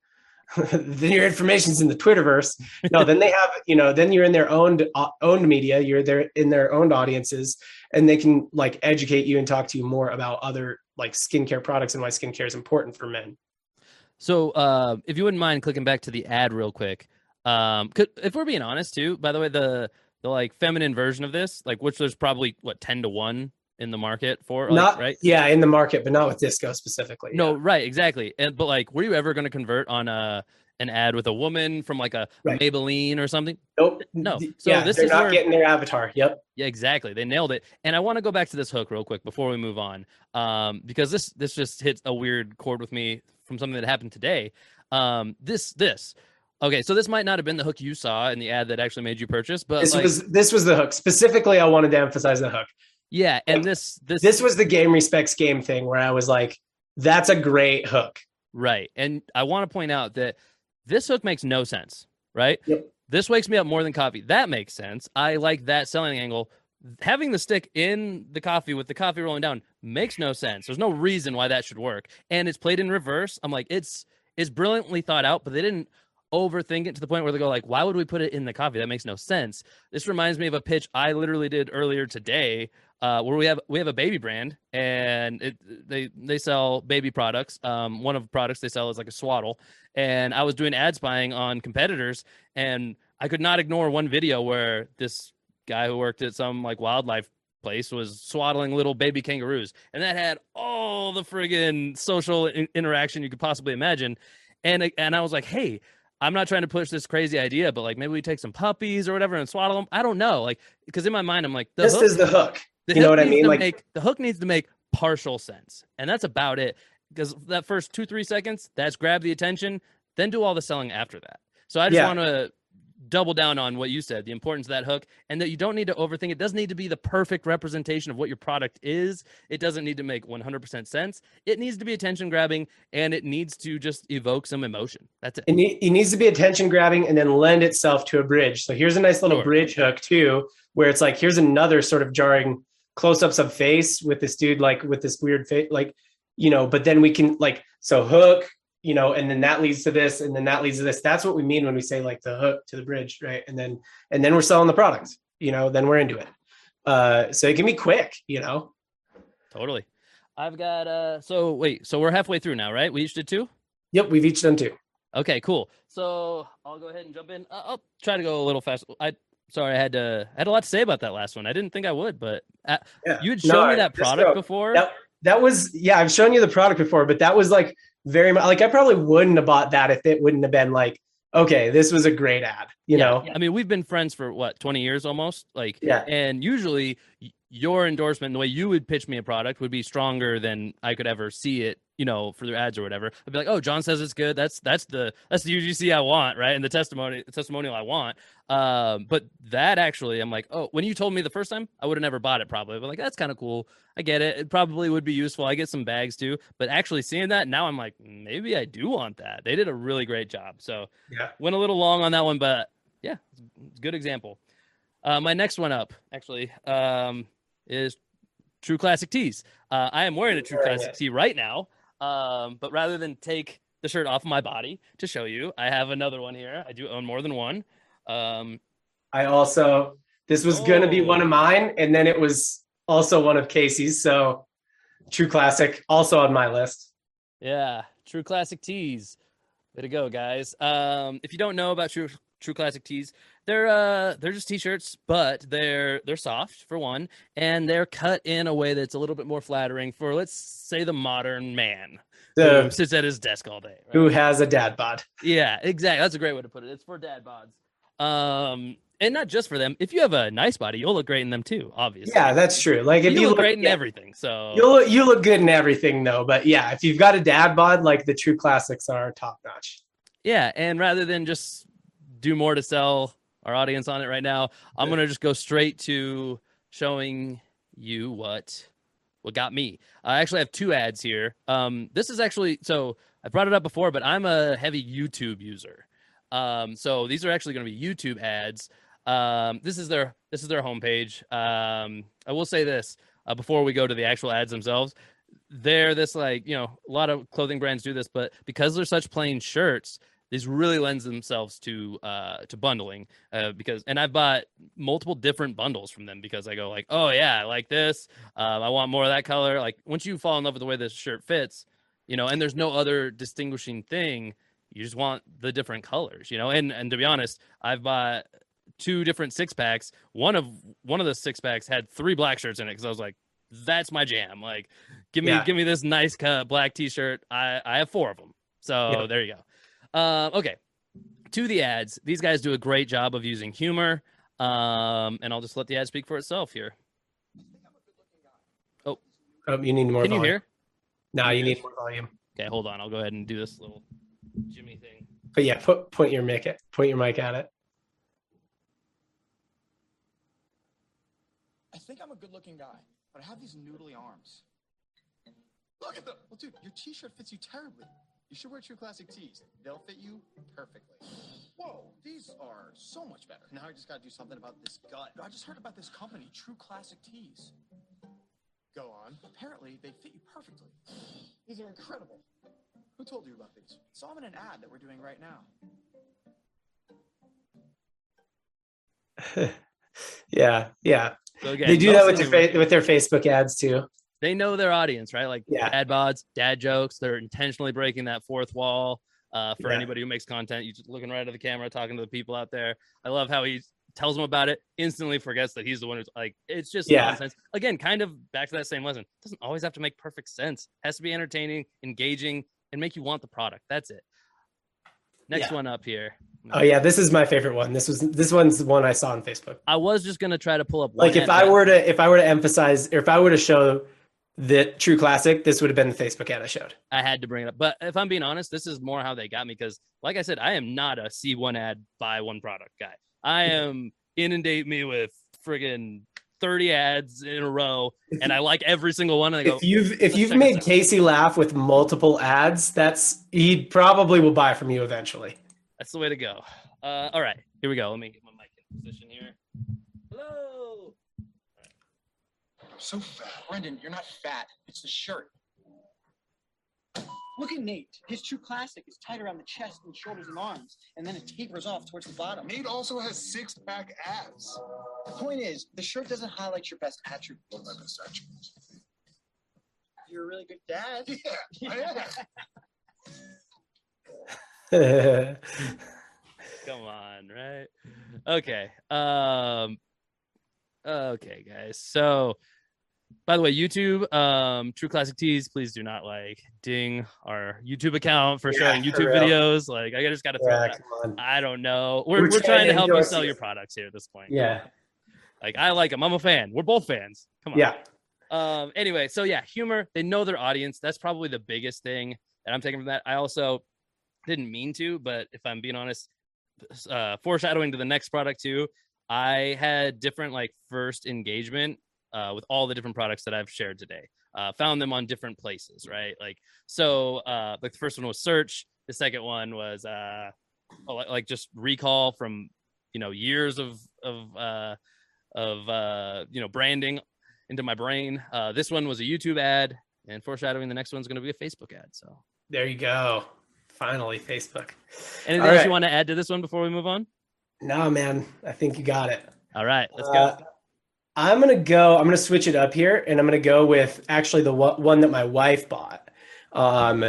then your information's in the Twitterverse. No, then they have, you know, then you're in their owned, uh, owned media, you're there in their own audiences, and they can like educate you and talk to you more about other like skincare products and why skincare is important for men. So uh, if you wouldn't mind clicking back to the ad real quick, um, could, if we're being honest too, by the way, the, the like feminine version of this, like which there's probably what, ten to one in the market for like, not right yeah in the market but not with Disco specifically no yeah. right exactly and but like were you ever going to convert on a an ad with a woman from like a right. Maybelline or something? Nope. No. So yeah, this they're is not where, getting their avatar. Yep. Yeah, exactly. They nailed it. And I want to go back to this hook real quick before we move on, um because this this just hits a weird chord with me from something that happened today. um this this Okay, so this might not have been the hook you saw in the ad that actually made you purchase, but this like, was this was the hook specifically. I wanted to emphasize the hook. Yeah, and like, this this this was the game respects game thing where I was like, that's a great hook. Right. And I want to point out that this hook makes no sense, right? Yep. This wakes me up more than coffee. That makes sense. I like that selling angle. Having the stick in the coffee with the coffee rolling down makes no sense. There's no reason why that should work. And it's played in reverse. I'm like, it's it's brilliantly thought out, but they didn't overthink it to the point where they go like, why would we put it in the coffee? That makes no sense. This reminds me of a pitch I literally did earlier today. Uh, where we have we have a baby brand, and it, they they sell baby products. Um, one of the products they sell is like a swaddle, and I was doing ad spying on competitors, and I could not ignore one video where this guy who worked at some like wildlife place was swaddling little baby kangaroos, and that had all the friggin' social in- interaction you could possibly imagine, and and I was like, hey, I'm not trying to push this crazy idea, but like maybe we take some puppies or whatever and swaddle them. I don't know, like because in my mind I'm like, the this hook- is the hook. The you know what I mean? Like make, the hook needs to make partial sense, and that's about it. Because that first two, three seconds, that's grab the attention, then do all the selling after that. So I just yeah. want to double down on what you said, the importance of that hook, and that you don't need to overthink. It doesn't need to be the perfect representation of what your product is. It doesn't need to make one hundred percent sense. It needs to be attention grabbing, and it needs to just evoke some emotion. That's it. It, need, it needs to be attention grabbing and then lend itself to a bridge. So here's a nice little sure. bridge hook too, where it's like, here's another sort of jarring close-ups of face with this dude, like with this weird face, like, you know, but then we can like, so hook, you know, and then that leads to this, and then that leads to this. That's what we mean when we say like the hook to the bridge. Right. And then, and then we're selling the product, you know, then we're into it. Uh, so it can be quick, you know? Totally. I've got, uh, so wait, so we're halfway through now, right? We each did two? Yep. We've each done two. Okay, cool. So I'll go ahead and jump in. Uh, I'll try to go a little fast. I, Sorry, I had to. I had a lot to say about that last one. I didn't think I would, but I, yeah. you had shown no, me that product so, before. That, that was, yeah, I've shown you the product before, but that was like very much like I probably wouldn't have bought that if it wouldn't have been like, okay, this was a great ad, you yeah, know? Yeah. I mean, we've been friends for what, twenty years almost? Like, yeah. And usually your endorsement, the way you would pitch me a product would be stronger than I could ever see it. you know, for their ads or whatever, I'd be like, oh, John says it's good. That's, that's the, that's the U G C I want. Right. And the testimony, the testimonial I want. Um, but that actually, I'm like, oh, when you told me the first time, I would have never bought it probably. But like, that's kind of cool. I get it. It probably would be useful. I get some bags too, but actually seeing that now I'm like, maybe I do want that. They did a really great job. So yeah, went a little long on that one, but yeah, good example. Uh, my next one up actually, um, is True Classic Tees. Uh, I am wearing a True Classic tee right now, um, but rather than take the shirt off my body to show you, I have another one here. I do own more than one. Um, I also, this was oh. going to be one of mine, and then it was also one of Casey's, so True Classic, also on my list. Yeah, True Classic Tees. Way to go, guys. Um, if you don't know about True True Classic Tees, they're uh they're just t-shirts, but they're they're soft for one, and they're cut in a way that's a little bit more flattering for, let's say, the modern man the, who sits at his desk all day, right? Who has a dad bod. Yeah, exactly. That's a great way to put it. It's for dad bods, um and not just for them. If you have a nice body, you'll look great in them too, obviously. Yeah, that's true. Like, if you, you look, look great in yeah, everything, so you look, you look good in everything though. But yeah, if you've got a dad bod, like the True Classics are top notch. Yeah, and rather than just do more to sell our audience on it right now, I'm gonna just go straight to showing you what what got me. I actually have two ads here. Um, this is actually, so I brought it up before, but I'm a heavy YouTube user. Um, so these are actually gonna be YouTube ads. Um, this is their this is their homepage. Um, I will say this uh, before we go to the actual ads themselves. They're this, like, you know, a lot of clothing brands do this, but because they're such plain shirts, these really lends themselves to uh, to bundling uh, because, and I bought multiple different bundles from them because I go like, oh yeah, I like this. Um, I want more of that color. Like, once you fall in love with the way this shirt fits, you know, and there's no other distinguishing thing, you just want the different colors, you know. And and to be honest, I've bought two different six packs. One of one of the six packs had three black shirts in it because I was like, that's my jam. Like, give me yeah. give me this nice cut black T-shirt. I I have four of them. So yeah. There you go. Uh, okay, to the ads. These guys do a great job of using humor, um, and I'll just let the ad speak for itself here. Oh, um, you need more. Can volume. You hear? No, you need more volume. Okay, hold on. I'll go ahead and do this little Jimmy thing. But yeah, put, point your mic at point your mic at it. I think I'm a good-looking guy, but I have these noodly arms. Look at them. Well, dude, your T-shirt fits you terribly. You should wear True Classic Tees. They'll fit you perfectly. Whoa, these are so much better. Now I just got to do something about this gut. I just heard about this company, True Classic Tees. Go on. Apparently, they fit you perfectly. These are incredible. Who told you about these? Saw them in an ad that we're doing right now. yeah, yeah. So again, they do that with their, fa- with their Facebook ads, too. They know their audience, right? Like yeah. dad bods, dad jokes. They're intentionally breaking that fourth wall uh, for yeah. anybody who makes content. You're just looking right at the camera, talking to the people out there. I love how he tells them about it, instantly forgets that he's the one who's like, it's just yeah. nonsense. Again, kind of back to that same lesson. It doesn't always have to make perfect sense. It has to be entertaining, engaging, and make you want the product. That's it. Next yeah. one up here. Oh yeah, this is my favorite one. This was this one's the one I saw on Facebook. I was just gonna try to pull up. Like, if I were to if I were to emphasize, or if I were to show the True Classic, this would have been the Facebook ad I showed. I had to bring it up. But if I'm being honest, this is more how they got me. Because like I said, I am not a see one ad, buy one product guy. I am inundate me with friggin' thirty ads in a row. And I like every single one. And I go, if you've, if you've made Casey laugh with multiple ads, that's he probably will buy from you eventually. That's the way to go. Uh, all right, here we go. Let me get my mic in position here. Hello. So fat. Brendan, you're not fat. It's the shirt. Look at Nate. His True Classic is tight around the chest and shoulders and arms, and then it tapers off towards the bottom. Nate also has six-pack abs. The point is, the shirt doesn't highlight your best attributes. What are my best attributes? You're a really good dad. Yeah, I am. Come on, right? Okay. Um, okay, guys. So... By the way, YouTube, um, True Classic Tees, please do not like ding our YouTube account for yeah, showing YouTube videos. Like, I just got to throw yeah, that. I don't know. We're we're, we're trying to help you sell your products here at this point. Yeah. Like, I like them. I'm a fan. We're both fans. Come on. Yeah. Um, anyway, so yeah, humor. They know their audience. That's probably the biggest thing that I'm taking from that. I also didn't mean to, but if I'm being honest, uh, foreshadowing to the next product too, I had different like first engagement uh, with all the different products that I've shared today. Uh, found them on different places, right? Like, so uh, like the first one was search. The second one was uh, like just recall from, you know, years of, of, uh, of, uh, you know, branding into my brain. Uh, this one was a YouTube ad, and foreshadowing, the next one's going to be a Facebook ad. So there you go. Finally, Facebook. Anything All else right. you want to add to this one before we move on? No, man, I think you got it. All right, let's go. Uh, I'm going to go, I'm going to switch it up here, and I'm going to go with actually the one that my wife bought, um,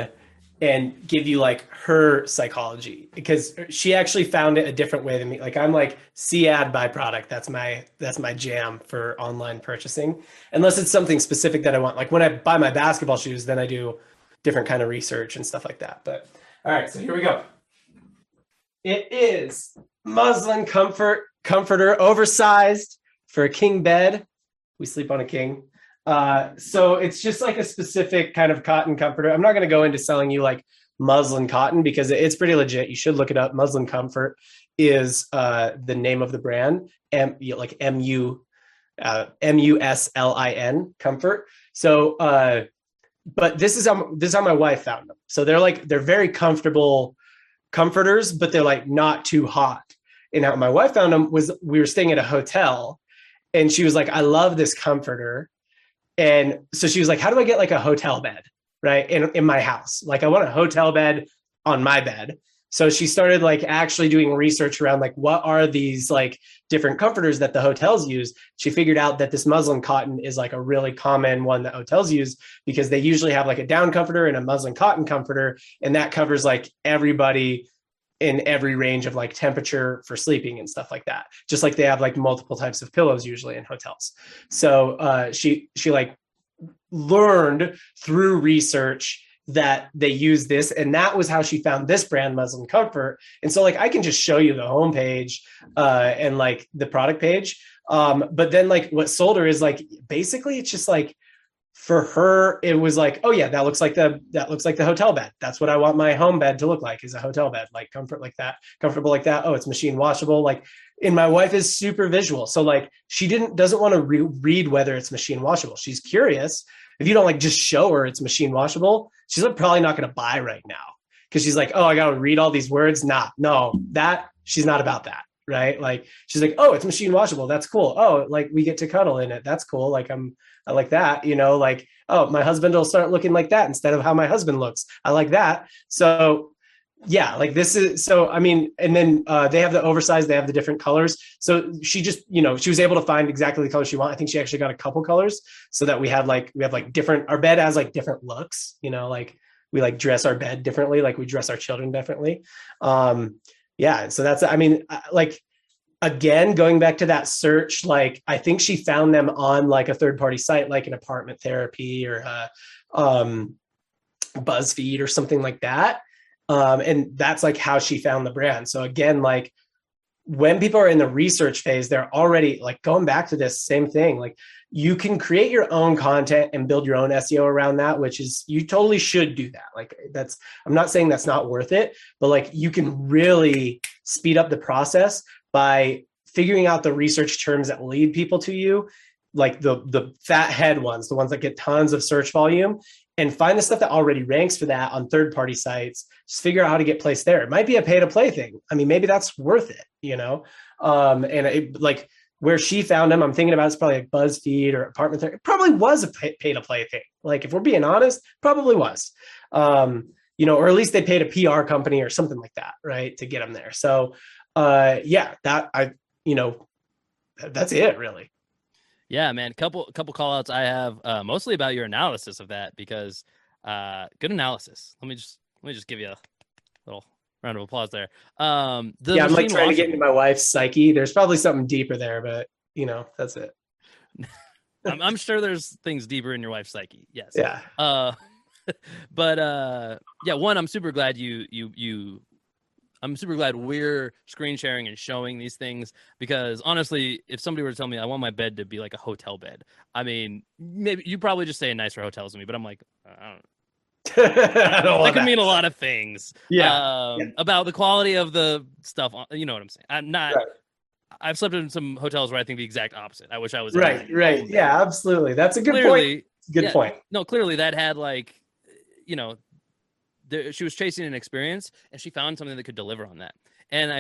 and give you like her psychology, because she actually found it a different way than me. Like, I'm like, see ad by product. That's my, that's my jam for online purchasing, unless it's something specific that I want. Like when I buy my basketball shoes, then I do different kind of research and stuff like that. But all right, so here we go. It is Muslin Comfort comforter, oversized for a king bed. We sleep on a king. Uh, so it's just like a specific kind of cotton comforter. I'm not going to go into selling you like muslin cotton, because it's pretty legit. You should look it up. Muslin Comfort is, uh, the name of the brand, M like M U, uh, M U S L I N Comfort. So, uh, but this is, how, this is how my wife found them. So they're like, they're very comfortable comforters, but they're like not too hot. And how my wife found them was, we were staying at a hotel, and she was like, I love this comforter. And so she was like, how do I get like a hotel bed, right? In, in my house, like I want a hotel bed on my bed. So she started like actually doing research around like, what are these like different comforters that the hotels use? She figured out that this muslin cotton is like a really common one that hotels use, because they usually have like a down comforter and a muslin cotton comforter. And that covers like everybody in every range of like temperature for sleeping and stuff like that. Just like they have like multiple types of pillows usually in hotels. So uh, she, she like learned through research that they use this, and that was how she found this brand, Muslin Comfort. And so like, I can just show you the homepage uh, and like the product page. Um, but then like what sold her is like, basically it's just like, for her, it was like, oh yeah, that looks like the, that looks like the hotel bed. That's what I want my home bed to look like, is a hotel bed, like comfort like that, comfortable like that. Oh, it's machine washable. Like, and my wife is super visual. So like, she didn't, doesn't want to re- read whether it's machine washable. She's curious. If you don't like just show her it's machine washable, she's like, probably not going to buy right now. Cause she's like, oh, I got to read all these words. Nah, no, that she's not about that. Right? Like she's like, oh, it's machine washable. That's cool. Oh, like we get to cuddle in it. That's cool. Like I'm, I like that, you know, like, oh, my husband will start looking like that instead of how my husband looks. I like that. So yeah, like this is, so, I mean, and then uh, they have the oversized, they have the different colors. So she just, you know, she was able to find exactly the color she wanted. I think she actually got a couple colors, so that we have like, we have like different, our bed has like different looks, you know, like we like dress our bed differently. Like we dress our children differently. Um, Yeah. So that's, I mean, like, again, going back to that search, like, I think she found them on like a third party site, like an Apartment Therapy or uh, um, BuzzFeed or something like that. Um, and that's like how she found the brand. So again, like when people are in the research phase, they're already like going back to this same thing. Like you can create your own content and build your own S E O around that, which is, you totally should do that. Like that's, I'm not saying that's not worth it, but like you can really speed up the process by figuring out the research terms that lead people to you, like the, the fat head ones, the ones that get tons of search volume, and find the stuff that already ranks for that on third-party sites. Just figure out how to get placed there. It might be a pay to play thing. I mean, maybe that's worth it, you know? Um, and it, like, where she found them, I'm thinking about it's probably like BuzzFeed or Apartment Therapy. It probably was a pay-to-play thing. Like if we're being honest, probably was. Um, you know, or at least they paid a P R company or something like that, right, to get them there. So uh, yeah, that I, you know, that's it really. Yeah, man. Couple couple call outs I have uh, mostly about your analysis of that, because uh, good analysis. Let me just let me just give you a little round of applause there. Um, the yeah, I'm like trying washable. to get into my wife's psyche. There's probably something deeper there, but you know, that's it. I'm, I'm sure there's things deeper in your wife's psyche. Yes. Yeah. Uh, but uh, yeah, one, I'm super glad you you you I'm super glad we're screen sharing and showing these things, because honestly, if somebody were to tell me I want my bed to be like a hotel bed, I mean, maybe you probably just say nicer hotels than me, but I'm like, I don't know. That could mean a lot of things. Yeah. Um, yeah. About the quality of the stuff. You know what I'm saying? I'm not. Right. I've slept in some hotels where I think the exact opposite. I wish I was. Right. Right. Yeah. Absolutely. That's a good clearly, point. Good yeah, point. No, clearly that had like, you know, there, she was chasing an experience and she found something that could deliver on that. And I,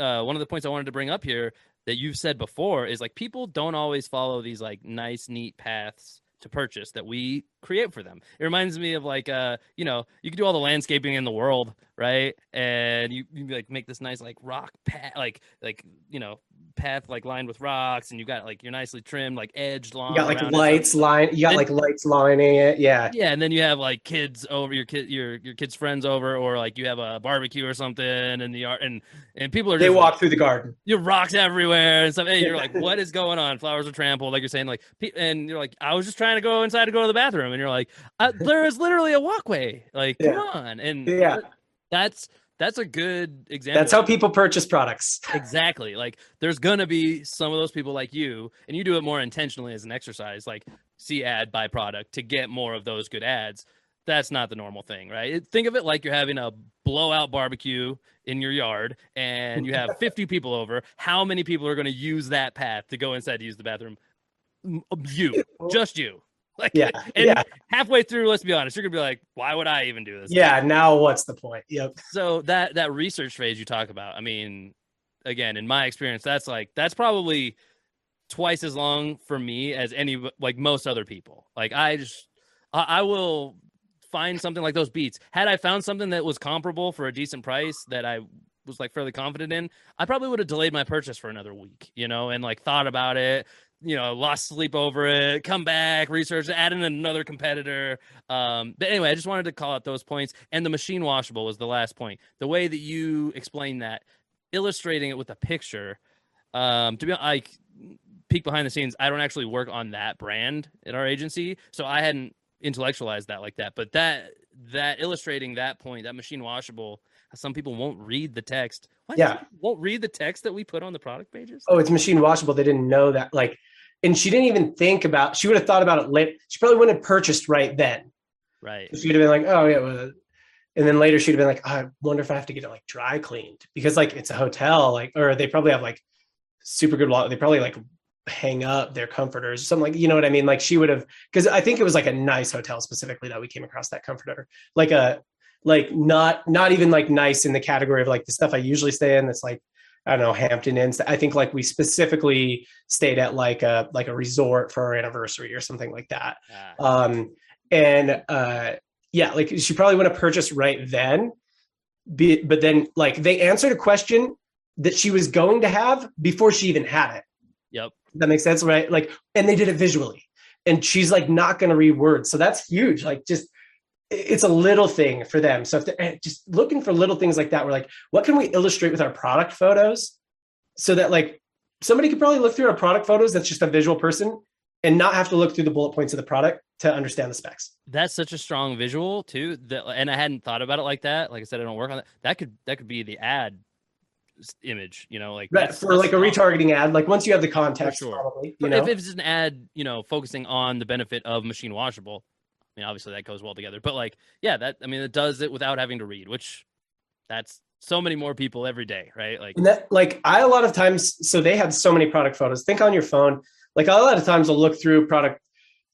uh, one of the points I wanted to bring up here that you've said before is like, people don't always follow these like nice, neat paths to purchase that we create for them. It reminds me of like, uh, you know, you can do all the landscaping in the world, right? And you, you like make this nice like rock path, like like you know, path like lined with rocks, and you got like your nicely trimmed like edged lawn. You got like lights line. You got and, like lights lining it. Yeah. Yeah, and then you have like kids over your kid, your your kids' friends over, or like you have a barbecue or something, and the and and people are they just, walk like, through the garden. You have rocks everywhere and stuff. And you're like, what is going on? Flowers are trampled, like you're saying, like, and you're like, I was just trying to go inside to go to the bathroom. And you're like, uh, there is literally a walkway. Like, yeah. Come on. And yeah, that's that's a good example. That's how people purchase products. Exactly. Like, there's gonna be some of those people like you, and you do it more intentionally as an exercise, like see ad, buy product to get more of those good ads. That's not the normal thing, right? It, think of it like you're having a blowout barbecue in your yard, and you have fifty people over. How many people are gonna use that path to go inside to use the bathroom? You, just you. Like, yeah, and yeah. halfway through, let's be honest, you're gonna be like, why would I even do this? Yeah, now what's the point? Yep. So that that research phase you talk about, I mean, again, in my experience, that's like that's probably twice as long for me as any like most other people. Like I just I, I will find something like those Beats. Had I found something that was comparable for a decent price that I was like fairly confident in, I probably would have delayed my purchase for another week, you know, and like thought about it. You know, lost sleep over it, come back, research, add in another competitor. Um, but anyway, I just wanted to call out those points. And the machine washable was the last point. The way that you explained that, illustrating it with a picture, um, to be like, peek behind the scenes, I don't actually work on that brand in our agency, so I hadn't intellectualized that like that. But that that illustrating that point, that machine washable, some people won't read the text. Why yeah. Won't read the text that we put on the product pages? Oh, it's machine washable. They didn't know that. Like, and she didn't even think about, she would have thought about it later. She probably wouldn't have purchased right then. Right. She would have been like, oh yeah. Well. And then later she'd have been like, oh, I wonder if I have to get it like dry cleaned, because like it's a hotel, like, or they probably have like super good water. They probably like hang up their comforters or something, like, you know what I mean? Like she would have, cause I think it was like a nice hotel specifically that we came across that comforter, like a, like not, not even like nice in the category of like the stuff I usually stay in. That's like, I don't know, Hampton Inns. I think like we specifically stayed at like a, like a resort for our anniversary or something like that. Ah. Um, and uh, yeah, like she probably wouldn't have purchased right then, be, but then like they answered a question that she was going to have before she even had it. Yep. That makes sense. Right. Like, and they did it visually, and she's like, not going to reword. So that's huge. Like just, it's a little thing for them. So if just looking for little things like that, we're like, what can we illustrate with our product photos so that like somebody could probably look through our product photos. That's just a visual person and not have to look through the bullet points of the product to understand the specs. That's such a strong visual too. That, and I hadn't thought about it like that. Like I said, I don't work on that. That could, that could be the ad image, you know, like right, that's, for that's like a retargeting ad. Like once you have the context, sure. probably, you know? if, if it's an ad, you know, focusing on the benefit of machine washable, I mean, obviously that goes well together, but like, yeah, that, I mean, it does it without having to read, which that's so many more people every day, right? Like, that, like I, a lot of times, so they had so many product photos, think on your phone. Like a lot of times I'll look through product,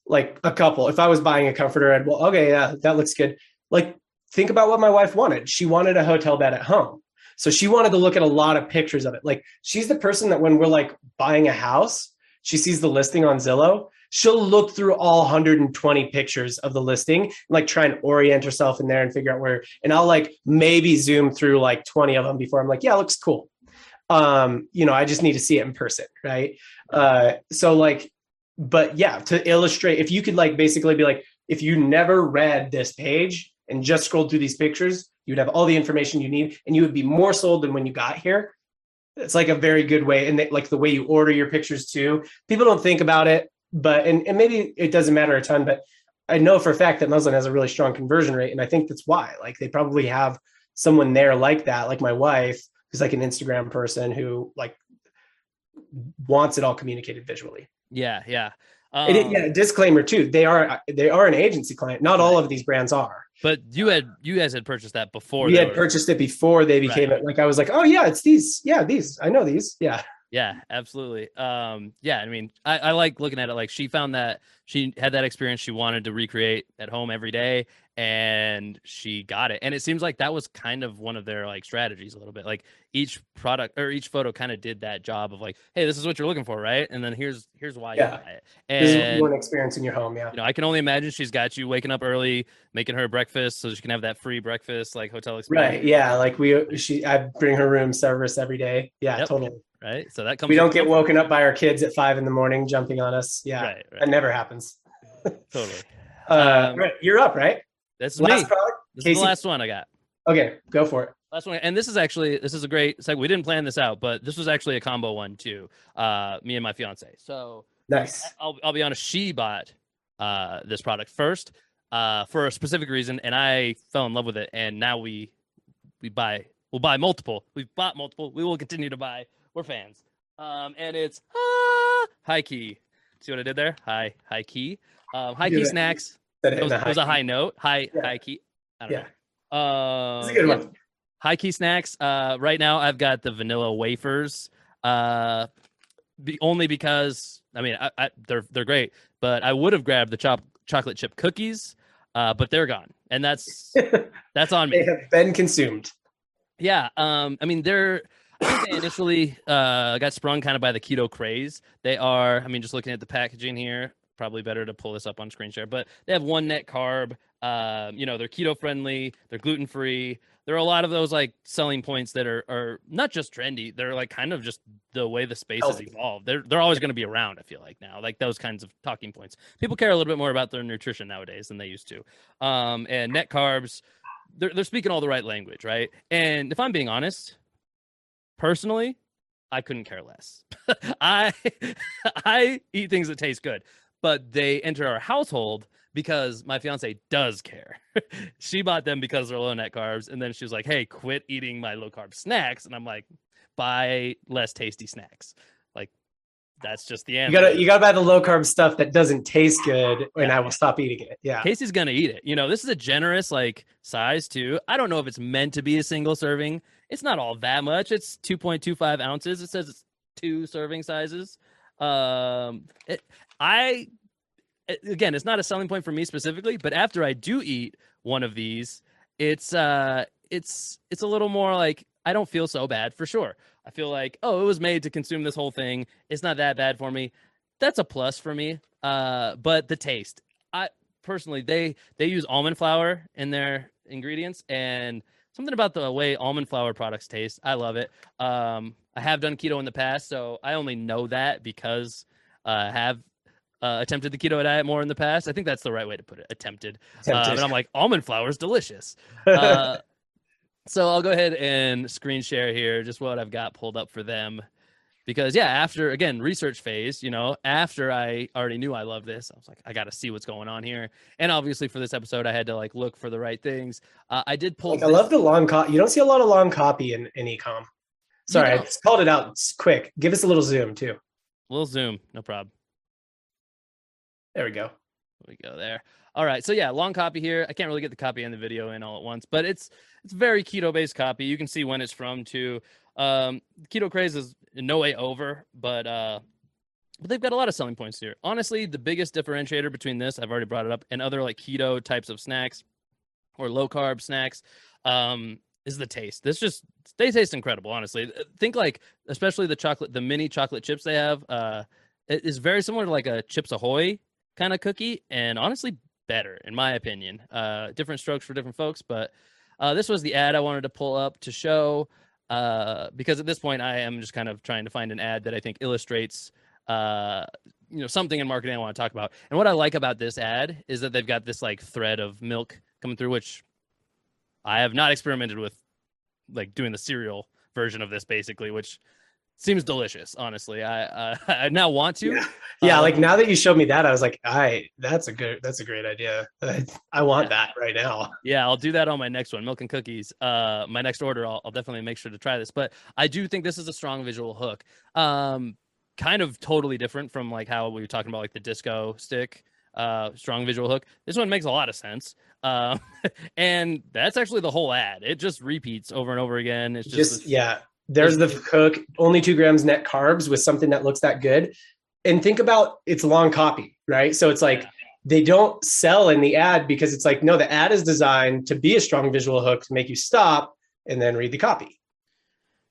like a couple, if I was buying a comforter, I'd, well, okay, yeah, that looks good. Like think about what my wife wanted. She wanted a hotel bed at home. So she wanted to look at a lot of pictures of it. Like she's the person that when we're like buying a house, she sees the listing on Zillow. She'll look through all one hundred twenty pictures of the listing, and like try and orient herself in there and figure out where, and I'll like maybe zoom through like twenty of them before I'm like, yeah, it looks cool. Um, you know, I just need to see it in person. Right. Uh, so like, but yeah, to illustrate, if you could like basically be like, if you never read this page and just scrolled through these pictures, you'd have all the information you need and you would be more sold than when you got here. It's like a very good way. And they, like the way you order your pictures too, people don't think about it. But, and, and maybe it doesn't matter a ton, but I know for a fact that Muslin has a really strong conversion rate. And I think that's why, like, they probably have someone there like that, like my wife, who's like an Instagram person who like wants it all communicated visually. Yeah. Yeah. Um, and it, yeah. Disclaimer too. They are, they are an agency client. Not all of these brands are, but you had, you guys had purchased that before. We had were... purchased it before they became right. it. Like, I was like, oh yeah, it's these. Yeah. These, I know these. Yeah. Yeah, absolutely. Um, yeah. I mean, I, I like looking at it. Like she found that she had that experience she wanted to recreate at home every day and she got it. And it seems like that was kind of one of their like strategies a little bit, like each product or each photo kind of did that job of like, hey, this is what you're looking for. Right. And then here's, here's why yeah. you got it. And this is what you want to experience in your home. Yeah. You know, I can only imagine she's got you waking up early, making her breakfast so she can have that free breakfast, like hotel experience. Right. Yeah. Like we, she, I bring her room service every day. Yeah, yep. Totally. Right. So that comes. We don't get woken up by our kids at five in the morning jumping on us. Yeah. Right, right. That never happens. Totally. uh, um, right. You're up, right? That's last me. Product, this Casey. Is the last one I got. Okay. Go for it. Last one. And this is actually, this is a great, it's like, we didn't plan this out, but this was actually a combo one too. Uh, me and my fiance. So nice. I'll, I'll be honest. She bought uh, this product first uh, for a specific reason. And I fell in love with it. And now we, we buy, we'll buy multiple. We've bought multiple. We will continue to buy. We're fans. Um, and it's ah, High Key. See what I did there? High, High Key. Um, High Key Snacks. It was, it was a high note. High, yeah. High Key. I don't yeah. know. Um, it's a good one. Yeah. High Key Snacks. Uh, right now I've got the vanilla wafers. Uh, be, only because, I mean, I, I, they're they're great, but I would have grabbed the chop, chocolate chip cookies, uh, but they're gone. And that's, that's on me. They have been consumed. Yeah. Um, I mean, they're... I think they initially uh, got sprung kind of by the keto craze. They are, I mean, just looking at the packaging here, probably better to pull this up on screen share, but they have one net carb. Uh, you know, they're keto friendly, they're gluten free. There are a lot of those like selling points that are, are not just trendy. They're like kind of just the way the space has evolved. They're, they're always going to be around. I feel like now, like those kinds of talking points, people care a little bit more about their nutrition nowadays than they used to. Um, and net carbs, they're, they're speaking all the right language. Right. And if I'm being honest, personally, I couldn't care less. I I eat things that taste good, but they enter our household because my fiance does care. She bought them because they're low net carbs. And then she was like, hey, quit eating my low carb snacks. And I'm like, buy less tasty snacks. Like, that's just the answer. You gotta, you gotta buy the low carb stuff that doesn't taste good and yeah. I will stop eating it. Yeah. Casey's gonna eat it. You know, this is a generous like size too. I don't know if it's meant to be a single serving. It's not all that much. It's two point two five ounces. It says it's two serving sizes. Um, it, I, it, again, it's not a selling point for me specifically, but after I do eat one of these, it's, uh, it's, it's a little more like, I don't feel so bad for sure. I feel like, oh, it was made to consume this whole thing. It's not that bad for me. That's a plus for me. Uh, but the taste, I personally, they, they use almond flour in their ingredients and something about the way almond flour products taste. I love it. Um, I have done keto in the past, so I only know that because I uh, have uh, attempted the keto diet more in the past. I think that's the right way to put it, attempted. attempted. Um, and I'm like, almond flour is delicious. Uh, so I'll go ahead and screen share here just what I've got pulled up for them. Because, yeah, after, again, research phase, you know, after I already knew I loved this, I was like, I got to see what's going on here. And obviously for this episode, I had to, like, look for the right things. Uh, I did pull. Like, I love the long copy. You don't see a lot of long copy in, in e-com. Sorry, you know. I just called it out quick. Give us a little zoom, too. A little zoom. No problem. There we go. There we go there. All right. So, yeah, long copy here. I can't really get the copy and the video in all at once, but it's it's very keto-based copy. You can see when it's from, too. Um, keto craze is in no way over, but uh, but they've got a lot of selling points here. Honestly, the biggest differentiator between this, I've already brought it up, and other like keto types of snacks or low carb snacks, um, is the taste. This just they taste incredible. Honestly, think like especially the chocolate, the mini chocolate chips they have. Uh, it is very similar to like a Chips Ahoy kind of cookie, and honestly, better in my opinion. Uh, different strokes for different folks, but uh, this was the ad I wanted to pull up to show. Uh, because at this point I am just kind of trying to find an ad that I think illustrates, uh, you know, something in marketing I want to talk about. And what I like about this ad is that they've got this like thread of milk coming through, which I have not experimented with, like doing the cereal version of this basically, which seems delicious, honestly. I uh, I now want to. Yeah, yeah um, like now that you showed me that, I was like, all right, that's a good, that's a great idea. I, I want yeah. that right now. Yeah, I'll do that on my next one, milk and cookies. Uh, my next order, I'll, I'll definitely make sure to try this. But I do think this is a strong visual hook. Um, kind of totally different from like how we were talking about like the disco stick. Uh, strong visual hook. This one makes a lot of sense. Um, uh, and that's actually the whole ad. It just repeats over and over again. It's just, just yeah. There's the cook, only two grams net carbs with something that looks that good. And think about, it's long copy, right? So it's like, yeah. they don't sell in the ad because it's like, no, the ad is designed to be a strong visual hook to make you stop and then read the copy.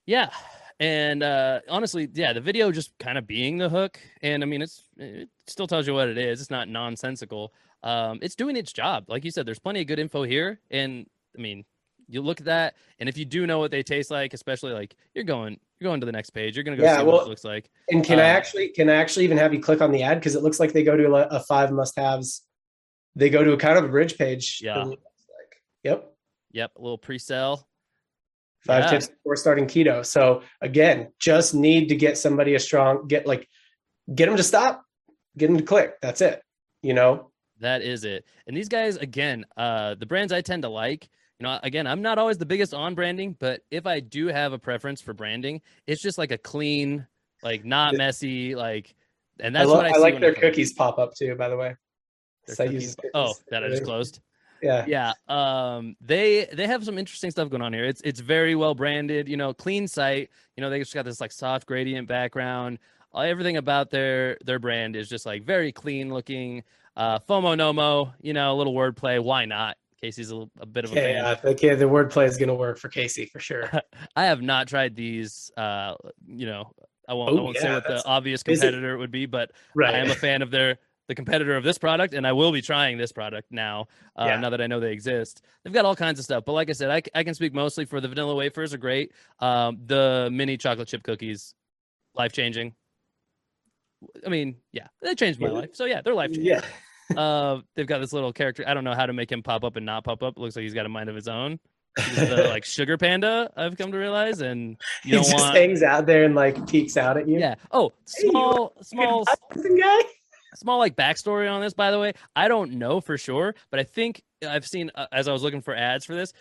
Yeah. And uh, honestly, yeah, the video just kind of being the hook. And I mean, it's, it still tells you what it is. It's not nonsensical. Um, it's doing its job. Like you said, there's plenty of good info here. And I mean, you look at that, and if you do know what they taste like, especially like you're going, you're going to the next page, you're going to go yeah, see well, what it looks like. And can um, I actually, can I actually even have you click on the ad? Cause it looks like they go to a, a five must-haves. They go to a kind of a bridge page. Yeah. Like. Yep. Yep. A little pre-sale. Five yeah. tips before starting keto. So again, just need to get somebody a strong, get like, get them to stop, get them to click. That's it. You know, that is it. And these guys, again, uh, the brands I tend to like, you know, again, I'm not always the biggest on branding, but if I do have a preference for branding, it's just like a clean, like not messy, like, and that's I love, what I, I see like when their I cookies pop up too, by the way. So I use oh, that I just closed. Yeah. Yeah. Um, they, they have some interesting stuff going on here. It's, it's very well branded, you know, clean site, you know, they just got this like soft gradient background. Everything about their, their brand is just like very clean looking, uh, FOMO, NOMO, you know, a little wordplay. Why not? Casey's a, a bit of a fan. Yeah, okay, the wordplay is going to work for Casey for sure. I have not tried these, uh, you know, I won't, oh, I won't yeah, say what the obvious competitor it, would be, but right. I am a fan of their, the competitor of this product, and I will be trying this product now, uh, yeah. now that I know they exist. They've got all kinds of stuff, but like I said, I, I can speak mostly for the vanilla wafers are great. Um, the mini chocolate chip cookies, life-changing. I mean, yeah, they changed my yeah. life. So yeah, they're life-changing. Yeah. uh, they've got this little character. I don't know how to make him pop up and not pop up. It looks like he's got a mind of his own. He's the, like sugar panda, I've come to realize, and you don't he just want... hangs out there and like peeks out at you. Yeah. Oh, small, hey, small, guy. Small like backstory on this, by the way. I don't know for sure, but I think I've seen uh, as I was looking for ads for this,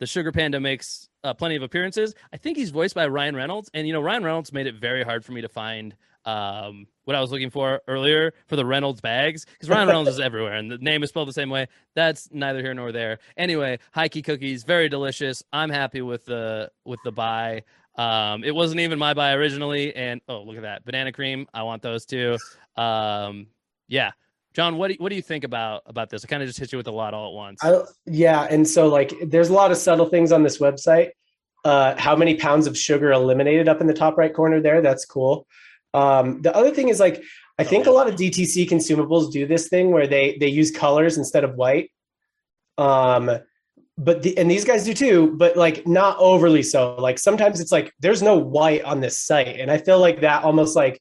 the sugar panda makes uh, plenty of appearances. I think he's voiced by Ryan Reynolds, and you know Ryan Reynolds made it very hard for me to find. Um, what I was looking for earlier for the Reynolds bags, because Ryan Reynolds is everywhere and the name is spelled the same way. That's neither here nor there. Anyway, High Key cookies, very delicious. I'm happy with the with the buy. Um, it wasn't even my buy originally. And oh, look at that banana cream. I want those too. Um, yeah, John, what do you, what do you think about about this? I kind of just hit you with a lot all at once. I, yeah, and so like, there's a lot of subtle things on this website. Uh, how many pounds of sugar eliminated up in the top right corner there? That's cool. Um, the other thing is like, I think a lot of D T C consumables do this thing where they, they use colors instead of white. Um, but the, and these guys do too, but like not overly so. Like sometimes it's like, there's no white on this site. And I feel like that almost like